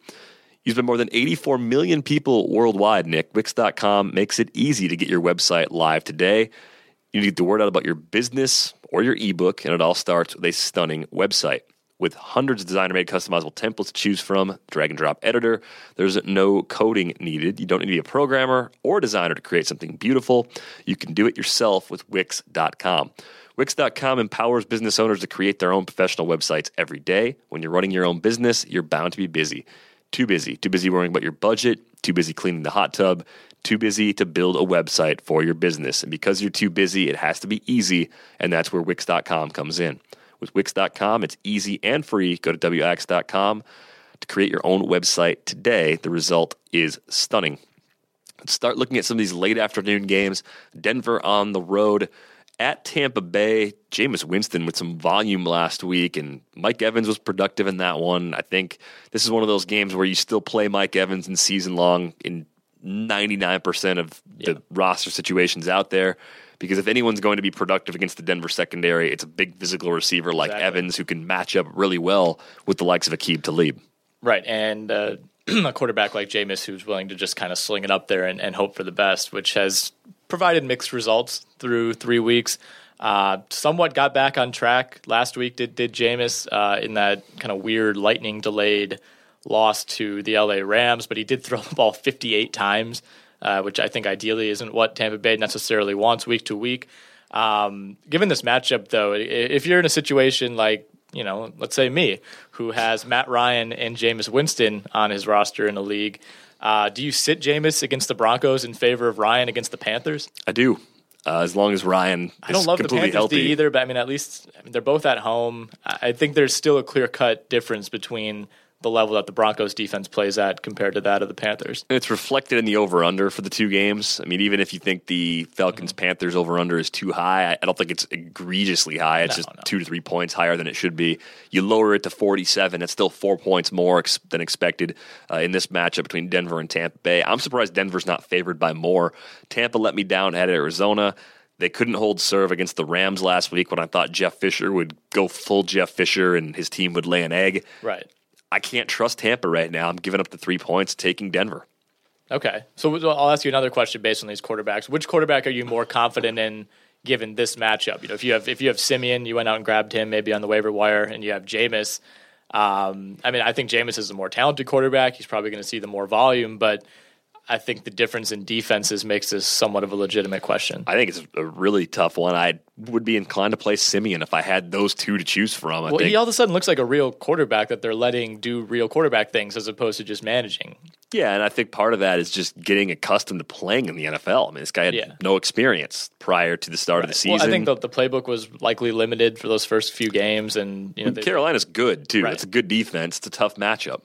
Used by more than 84 million people worldwide, Nick. Wix.com makes it easy to get your website live today. You need to get the word out about your business or your ebook, and it all starts with a stunning website. With hundreds of designer-made customizable templates to choose from, drag-and-drop editor, there's no coding needed. You don't need to be a programmer or designer to create something beautiful. You can do it yourself with Wix.com. Wix.com empowers business owners to create their own professional websites every day. When you're running your own business, you're bound to be busy. Too busy. Too busy worrying about your budget. Too busy cleaning the hot tub. Too busy to build a website for your business. And because you're too busy, it has to be easy, and that's where Wix.com comes in. With Wix.com, it's easy and free. Go to Wix.com to create your own website today. The result is stunning. Let's start looking at some of these late afternoon games. Denver on the road at Tampa Bay. Jameis Winston with some volume last week, and Mike Evans was productive in that one. I think this is one of those games where you still play Mike Evans in season long in 99% of the roster situations out there, because if anyone's going to be productive against the Denver secondary, it's a big physical receiver like Evans, who can match up really well with the likes of Aqib Talib. Right, and a quarterback like Jameis, who's willing to just kind of sling it up there and hope for the best, which has provided mixed results through 3 weeks. Somewhat got back on track last week, did Jameis in that kind of weird lightning-delayed lost to the LA Rams, but he did throw the ball 58 times, which I think ideally isn't what Tampa Bay necessarily wants week to week. Given this matchup, though, if you're in a situation like, let's say me, who has Matt Ryan and Jameis Winston on his roster in a league, do you sit Jameis against the Broncos in favor of Ryan against the Panthers? I do. As long as Ryan is completely healthy. I don't love the Panthers healthy. Either, but at least they're both at home. I think there's still a clear-cut difference between the level that the Broncos defense plays at compared to that of the Panthers. And it's reflected in the over-under for the two games. even if you think the Falcons-Panthers over-under is too high, I don't think it's egregiously high. It's 2 to 3 points higher than it should be. You lower it to 47. That's still 4 points more than expected in this matchup between Denver and Tampa Bay. I'm surprised Denver's not favored by more. Tampa let me down at Arizona. They couldn't hold serve against the Rams last week when I thought Jeff Fisher would go full Jeff Fisher and his team would lay an egg. Right. I can't trust Tampa right now. I'm giving up the 3 points, taking Denver. Okay. So I'll ask you another question based on these quarterbacks. Which quarterback are you more confident in given this matchup? If you have Simeon, you went out and grabbed him maybe on the waiver wire, and you have Jameis. I think Jameis is the more talented quarterback. He's probably going to see the more volume, but I think the difference in defenses makes this somewhat of a legitimate question. I think it's a really tough one. I would be inclined to play Simeon if I had those two to choose from. He all of a sudden looks like a real quarterback that they're letting do real quarterback things as opposed to just managing. Yeah, and I think part of that is just getting accustomed to playing in the NFL. This guy had no experience prior to the start of the season. Well, I think the playbook was likely limited for those first few games. And Carolina's good, too. It's a good defense. It's a tough matchup.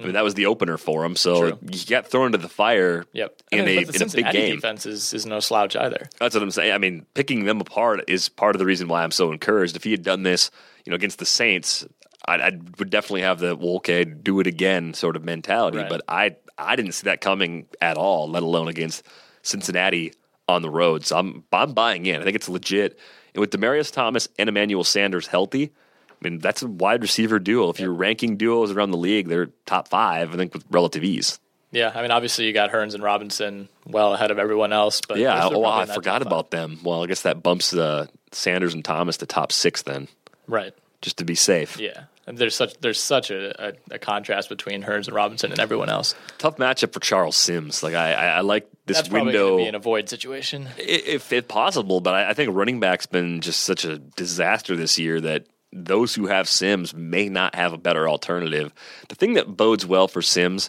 I mean, that was the opener for him, so he got thrown into the fire in a big game. Defense is no slouch either. That's what I'm saying. I mean, picking them apart is part of the reason why I'm so encouraged. If he had done this, you know, against the Saints, I would definitely have the, well, okay, do it again sort of mentality, right. But I didn't see that coming at all, let alone against Cincinnati on the road. So I'm buying in. I think it's legit. And with Demaryius Thomas and Emmanuel Sanders healthy, I mean, that's a wide receiver duo. If you're ranking duos around the league, they're top five, I think, with relative ease. Yeah, I mean, obviously you got Hearns and Robinson well ahead of everyone else. But yeah, I forgot about them. Well, I guess that bumps Sanders and Thomas to top six then. Right. Just to be safe. Yeah. And there's such a contrast between Hearns and Robinson and everyone else. Tough matchup for Charles Sims. Like I like this window. That's probably going to be an avoid situation, if possible. But I think running back's been just such a disaster this year that those who have Sims may not have a better alternative. The thing that bodes well for Sims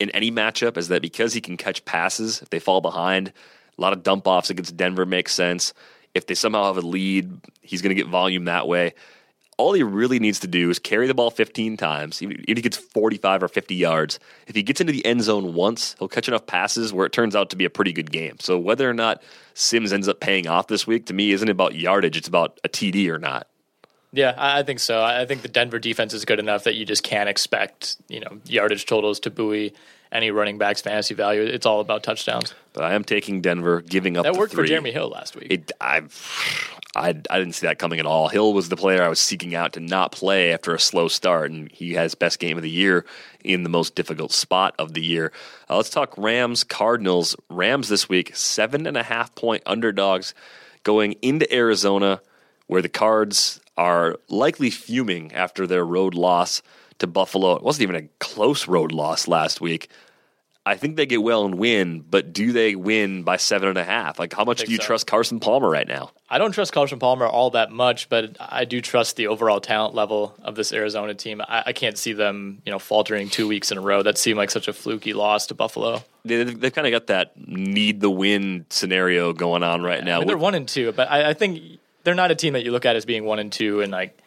in any matchup is that because he can catch passes if they fall behind, a lot of dump offs against Denver makes sense. If they somehow have a lead, he's going to get volume that way. All he really needs to do is carry the ball 15 times. Even if he gets 45 or 50 yards, if he gets into the end zone once, he'll catch enough passes where it turns out to be a pretty good game. So whether or not Sims ends up paying off this week, to me, isn't about yardage. It's about a TD or not. Yeah, I think so. I think the Denver defense is good enough that you just can't expect, you know, yardage totals to buoy any running back's fantasy value. It's all about touchdowns. But I am taking Denver, giving up the three. That worked for Jeremy Hill last week. I didn't see that coming at all. Hill was the player I was seeking out to not play after a slow start, and he has best game of the year in the most difficult spot of the year. Let's talk Rams-Cardinals. Rams this week, 7.5-point underdogs going into Arizona, where the Cards are likely fuming after their road loss to Buffalo. It wasn't even a close road loss last week. I think they get well and win, but do they win by 7.5? Like, how much do you trust Carson Palmer right now? I don't trust Carson Palmer all that much, but I do trust the overall talent level of this Arizona team. I can't see them, you know, faltering 2 weeks in a row. That seemed like such a fluky loss to Buffalo. They've kind of got that need-the-win scenario going on right now. I mean, they're 1-2, but I think they're not a team that you look at as being 1-2 and, like,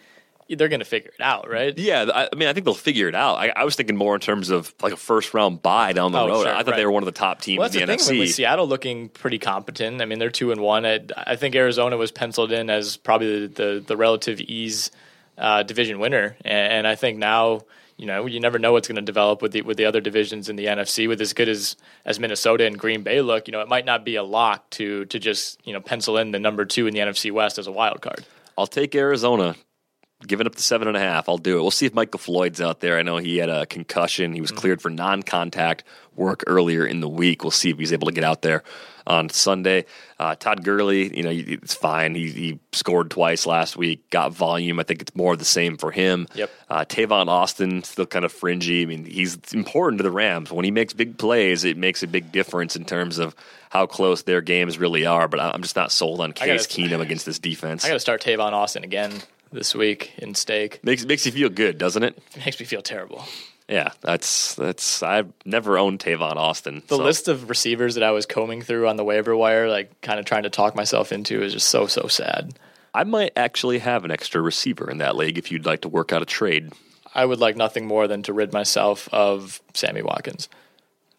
they're going to figure it out, right? Yeah, I mean, I think they'll figure it out. I was thinking more in terms of, like, a first-round bye down the road. Sure, I thought they were one of the top teams in the NFC. Thing with Seattle looking pretty competent. I mean, they're 2-1. I think Arizona was penciled in as probably the relative ease division winner. And I think now, you know, you never know what's going to develop with the other divisions in the NFC. With as good as Minnesota and Green Bay look, you know, it might not be a lock to just, you know, pencil in the number 2 in the NFC West as a wild card. I'll take Arizona. Giving up the 7.5, I'll do it. We'll see if Michael Floyd's out there. I know he had a concussion. He was cleared for non-contact work earlier in the week. We'll see if he's able to get out there on Sunday. Todd Gurley, you know, it's fine. He scored twice last week, got volume. I think it's more of the same for him. Yep. Tavon Austin, still kind of fringy. I mean, he's important to the Rams. When he makes big plays, it makes a big difference in terms of how close their games really are. But I'm just not sold on Case Keenum against this defense. I got to start Tavon Austin again this week in stake. Makes you feel good, doesn't it? It makes me feel terrible. Yeah, that's. I've never owned Tavon Austin. The list of receivers that I was combing through on the waiver wire, like kind of trying to talk myself into, is just so sad. I might actually have an extra receiver in that league if you'd like to work out a trade. I would like nothing more than to rid myself of Sammy Watkins.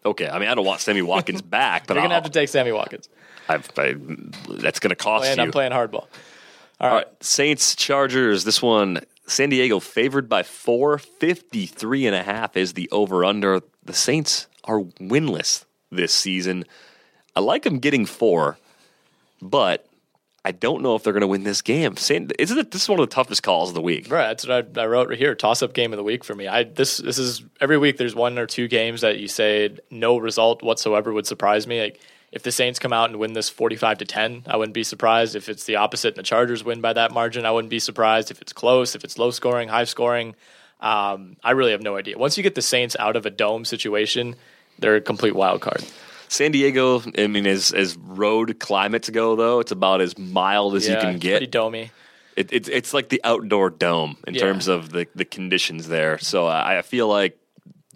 Okay, I mean, I don't want Sammy Watkins back, but you're gonna have to take Sammy Watkins. That's gonna cost you. I'm playing hardball. All right. Saints, Chargers, this one, San Diego favored by 4, 53.5 is the over-under. The Saints are winless this season. I like them getting 4, but I don't know if they're going to win this game. This is one of the toughest calls of the week. Right, that's what I wrote right here, toss-up game of the week for me. This is every week there's one or two games that you say no result whatsoever would surprise me. Like, if the Saints come out and win this 45-10, I wouldn't be surprised. If it's the opposite and the Chargers win by that margin, I wouldn't be surprised. If it's close, if it's low-scoring, high-scoring, I really have no idea. Once you get the Saints out of a dome situation, they're a complete wild card. San Diego, I mean, as road climates go, though, it's about as mild as you can get. Pretty domey. It's like the outdoor dome in terms of the conditions there. So I feel like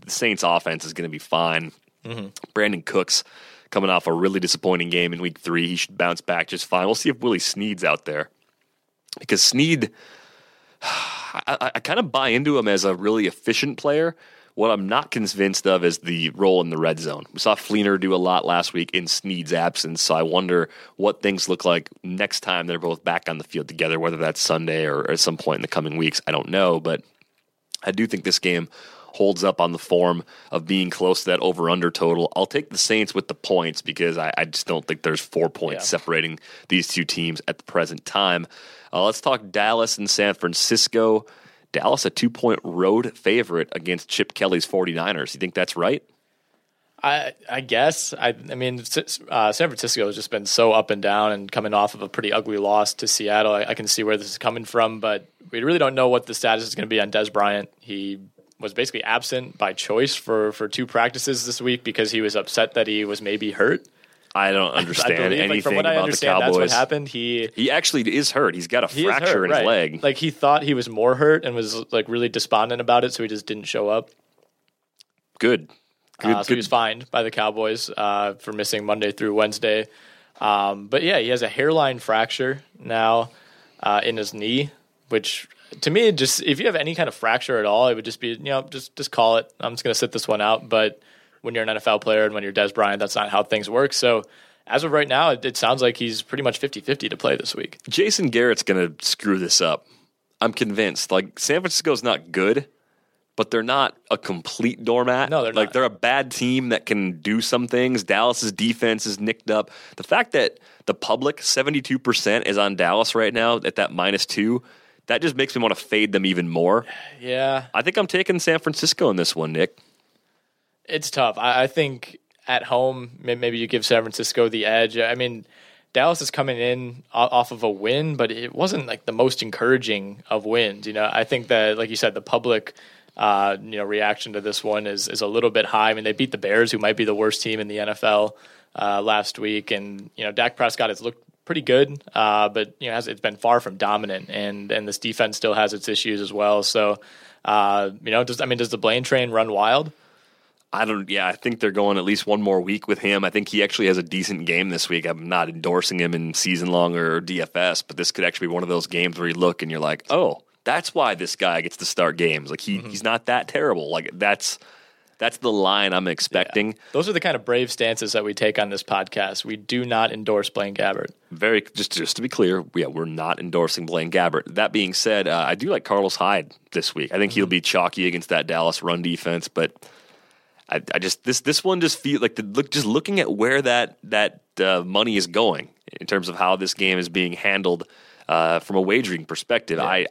the Saints' offense is going to be fine. Mm-hmm. Brandon Cooks, coming off a really disappointing game in week 3, he should bounce back just fine. We'll see if Willie Snead's out there. Because Snead, I kind of buy into him as a really efficient player, What I'm not convinced of is the role in the red zone. We saw Fleener do a lot last week in Snead's absence, so I wonder what things look like next time they're both back on the field together, whether that's Sunday or at some point in the coming weeks. I don't know, but I do think this game holds up on the form of being close to that over-under total. I'll take the Saints with the points because I just don't think there's 4 points separating these two teams at the present time. Let's talk Dallas and San Francisco. Dallas, a 2-point road favorite against Chip Kelly's 49ers. You think that's right? I guess. I mean, San Francisco has just been so up and down and coming off of a pretty ugly loss to Seattle. I can see where this is coming from, but we really don't know what the status is going to be on Dez Bryant. He was basically absent by choice for 2 practices this week because he was upset that he was maybe hurt. I don't understand anything about the Cowboys. That's what happened. He actually is hurt. He's got a fracture in his leg. Like, he thought he was more hurt and was like really despondent about it, so he just didn't show up. Good. He was fined by the Cowboys for missing Monday through Wednesday. But yeah, he has a hairline fracture now in his knee, which to me, just if you have any kind of fracture at all, it would just be, just call it. I'm just going to sit this one out. But when you're an NFL player and when you're Dez Bryant, that's not how things work. So as of right now, it sounds like he's pretty much 50-50 to play this week. Jason Garrett's going to screw this up. I'm convinced. Like, San Francisco's not good, but they're not a complete doormat. No, they're not. Like, they're a bad team that can do some things. Dallas's defense is nicked up. The fact that the public, 72%, is on Dallas right now at that -2, that just makes me want to fade them even more. Yeah. I think I'm taking San Francisco in this one, Nick. It's tough. I think at home, maybe you give San Francisco the edge. I mean, Dallas is coming in off of a win, but it wasn't like the most encouraging of wins. You know, I think that, like you said, the public reaction to this one is a little bit high. I mean, they beat the Bears, who might be the worst team in the NFL last week, and Dak Prescott has looked pretty good, but it's been far from dominant, and this defense still has its issues as well. So, does the Blaine train run wild? I don't. Yeah, I think they're going at least one more week with him. I think he actually has a decent game this week. I'm not endorsing him in season long or DFS, but this could actually be one of those games where you look and you're like, oh, that's why this guy gets to start games. Like he's not that terrible. Like that's the line I'm expecting. Yeah. Those are the kind of brave stances that we take on this podcast. We do not endorse Blaine Gabbert. Very just to be clear, we're not endorsing Blaine Gabbert. That being said, I do like Carlos Hyde this week. I think he'll be chalky against that Dallas run defense, but I just this one just feels like looking at where that money is going in terms of how this game is being handled from a wagering perspective. Yeah.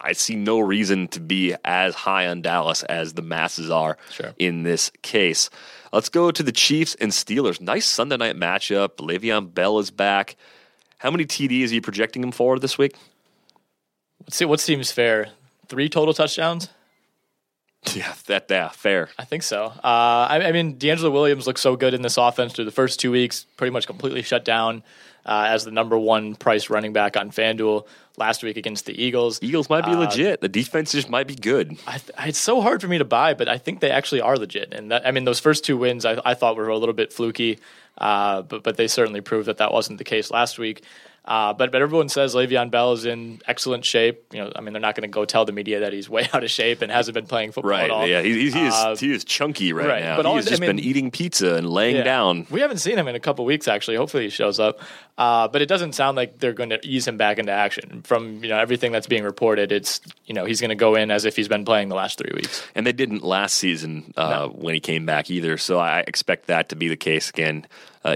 I see no reason to be as high on Dallas as the masses are in this case. Let's go to the Chiefs and Steelers. Nice Sunday night matchup. Le'Veon Bell is back. How many TDs are you projecting him for this week? Let's see what seems fair. 3 total touchdowns. Yeah, fair. I think so. I mean, D'Angelo Williams looked so good in this offense through the first 2 weeks, pretty much completely shut down as the #1 price running back on FanDuel last week against the Eagles. Eagles might be legit. The defense just might be good. It's so hard for me to buy, but I think they actually are legit. And those first 2 wins I thought were a little bit fluky, but they certainly proved that wasn't the case last week. But everyone says Le'Veon Bell is in excellent shape. They're not going to go tell the media that he's way out of shape and hasn't been playing football at all. Yeah, he is chunky right now. But he's been eating pizza and laying down. We haven't seen him in a couple weeks, actually. Hopefully he shows up. But it doesn't sound like they're going to ease him back into action. From everything that's being reported, it's he's going to go in as if he's been playing the last 3 weeks. And they didn't last season when he came back either, so I expect that to be the case again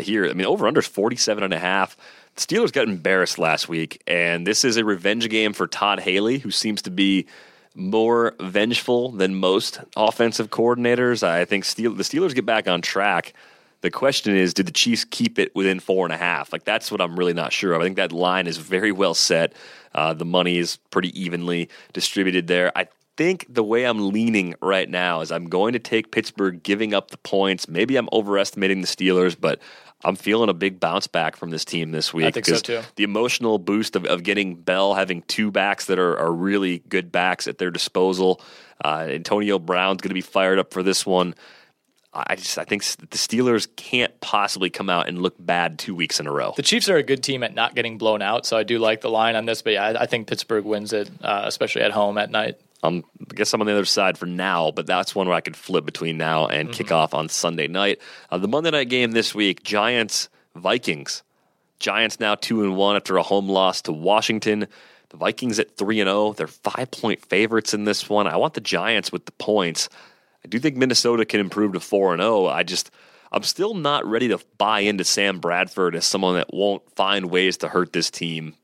here. I mean, over-under is 47.5. Steelers got embarrassed last week, and this is a revenge game for Todd Haley, who seems to be more vengeful than most offensive coordinators. I think the Steelers get back on track. The question is, did the Chiefs keep it within 4.5? Like, that's what I'm really not sure of. I think that line is very well set. The money is pretty evenly distributed there. I think the way I'm leaning right now is I'm going to take Pittsburgh giving up the points. Maybe I'm overestimating the Steelers, but I'm feeling a big bounce back from this team this week. I think so, too. The emotional boost of getting Bell, having 2 backs that are really good backs at their disposal. Antonio Brown's going to be fired up for this one. I think the Steelers can't possibly come out and look bad 2 weeks in a row. The Chiefs are a good team at not getting blown out, so I do like the line on this, but I think Pittsburgh wins it, especially at home at night. I'm I guess I'm on the other side for now, but that's one where I could flip between now and kickoff on Sunday night. The Monday night game this week, Giants-Vikings. Giants now 2-1 after a home loss to Washington. The Vikings at 3-0. They're 5-point favorites in this one. I want the Giants with the points. I do think Minnesota can improve to 4-0. I'm still not ready to buy into Sam Bradford as someone that won't find ways to hurt this team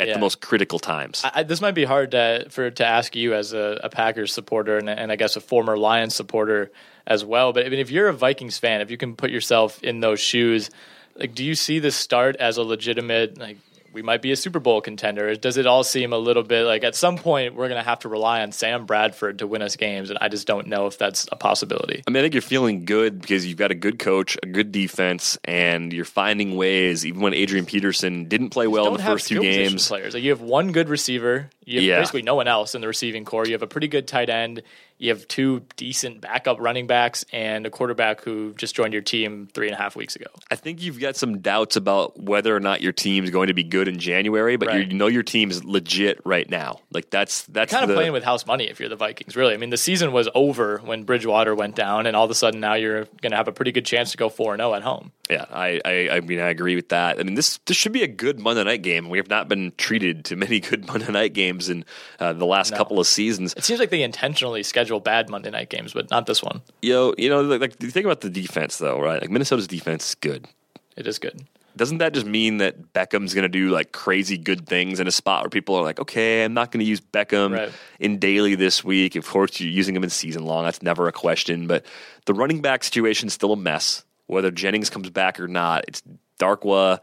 at the most critical times. This might be hard to ask you as a Packers supporter and I guess a former Lions supporter as well. But I mean, if you're a Vikings fan, if you can put yourself in those shoes, like, do you see this start as a legitimate, like, we might be a Super Bowl contender? Or does it all seem a little bit like at some point we're going to have to rely on Sam Bradford to win us games? And I just don't know if that's a possibility. I mean, I think you're feeling good because you've got a good coach, a good defense, and you're finding ways, even when Adrian Peterson didn't play well in the first two games. Players. Like, you have one good receiver. You have basically no one else in the receiving core. You have a pretty good tight end. You have two decent backup running backs and a quarterback who just joined your team 3.5 weeks ago. I think you've got some doubts about whether or not your team's going to be good in January, but you know your team's legit right now. Like, that's kind of playing with house money if you're the Vikings, really. I mean, the season was over when Bridgewater went down, and all of a sudden now you're going to have a pretty good chance to go 4-0 at home. Yeah, I mean, I agree with that. I mean, this should be a good Monday night game. We have not been treated to many good Monday night games in the last couple of seasons. It seems like they intentionally schedule bad Monday night games, but not this one. You know, like you think about the defense, though, right? Like, Minnesota's defense is good. It is good. Doesn't that just mean that Beckham's going to do, like, crazy good things in a spot where people are like, okay, I'm not going to use Beckham in daily this week. Of course, you're using him in season long. That's never a question. But the running back situation's still a mess. Whether Jennings comes back or not, it's Darkwa,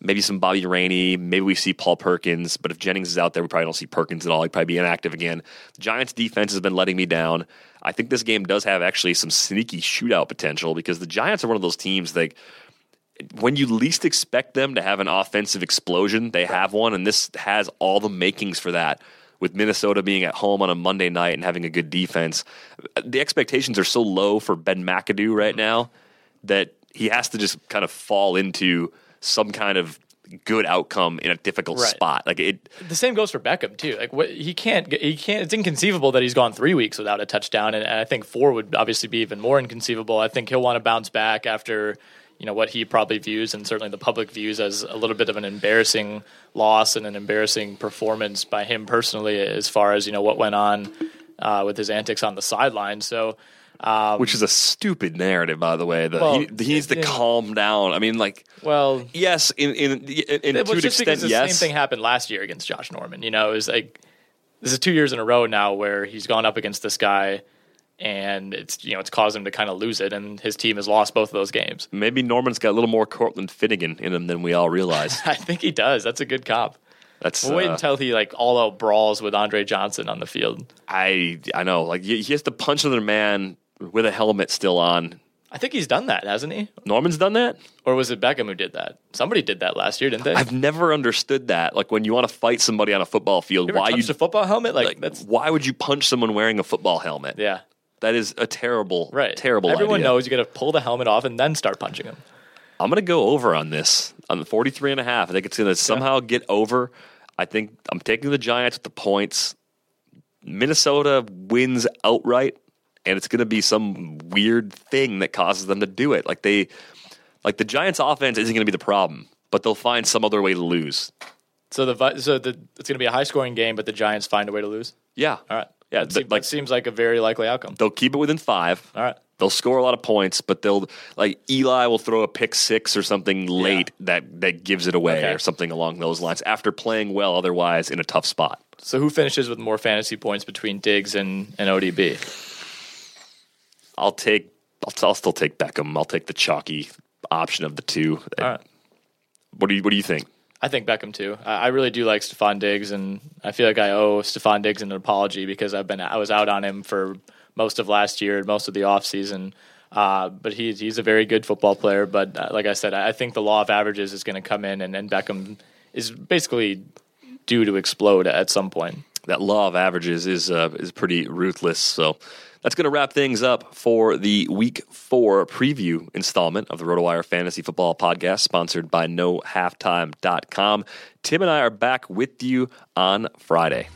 maybe some Bobby Rainey, maybe we see Paul Perkins, but if Jennings is out there, we probably don't see Perkins at all. He'd probably be inactive again. The Giants' defense has been letting me down. I think this game does have actually some sneaky shootout potential because the Giants are one of those teams that when you least expect them to have an offensive explosion, they have one, and this has all the makings for that. With Minnesota being at home on a Monday night and having a good defense, the expectations are so low for Ben McAdoo right now that he has to just kind of fall into some kind of good outcome in a difficult spot. Like it, the same goes for Beckham too. Like he can't. It's inconceivable that he's gone 3 weeks without a touchdown, and I think 4 would obviously be even more inconceivable. I think he'll want to bounce back after, you know, what he probably views and certainly the public views as a little bit of an embarrassing loss and an embarrassing performance by him personally, as far as, you know, what went on with his antics on the sideline. So. Which is a stupid narrative, by the way. He needs to calm down. I mean, like, well, yes, to an extent, yes. The same thing happened last year against Josh Norman. You know, it was like this is 2 years in a row now where he's gone up against this guy, and it's, you know, it's caused him to kind of lose it, and his team has lost both of those games. Maybe Norman's got a little more Cortland Finnegan in him than we all realize. I think he does. That's a good cop. We'll wait until he like all out brawls with Andre Johnson on the field. I know, like he has to punch another man with a helmet still on. I think he's done that, hasn't he? Norman's done that? Or was it Beckham who did that? Somebody did that last year, didn't they? I've never understood that. Like, when you want to fight somebody on a football field, why you a football helmet? Like that's why would you punch someone wearing a football helmet? Yeah. That is a terrible Everyone idea. Knows you got to pull the helmet off and then start punching him. I'm going to go over on this, on the 43.5. I think it's going to somehow get over. I think I'm taking the Giants with the points. Minnesota wins outright. And it's going to be some weird thing that causes them to do it. Like the Giants' offense isn't going to be the problem, but they'll find some other way to lose. So it's going to be a high-scoring game, but the Giants find a way to lose? Yeah. All right. Yeah, that seems like a very likely outcome. They'll keep it within 5. All right. They'll score a lot of points, but they'll like Eli will throw a pick six or something late that gives it away or something along those lines after playing well otherwise in a tough spot. So who finishes with more fantasy points between Diggs and ODB? I'll still take Beckham. I'll take the chalky option of the two. All right. What do you think? I think Beckham too. I really do like Stephon Diggs, and I feel like I owe Stephon Diggs an apology because I was out on him for most of last year and most of the offseason. But he's a very good football player. But like I said, I think the law of averages is going to come in, and Beckham is basically due to explode at some point. That law of averages is pretty ruthless. So. That's going to wrap things up for the Week 4 preview installment of the RotoWire Fantasy Football Podcast, sponsored by NoHalftime.com. Tim and I are back with you on Friday.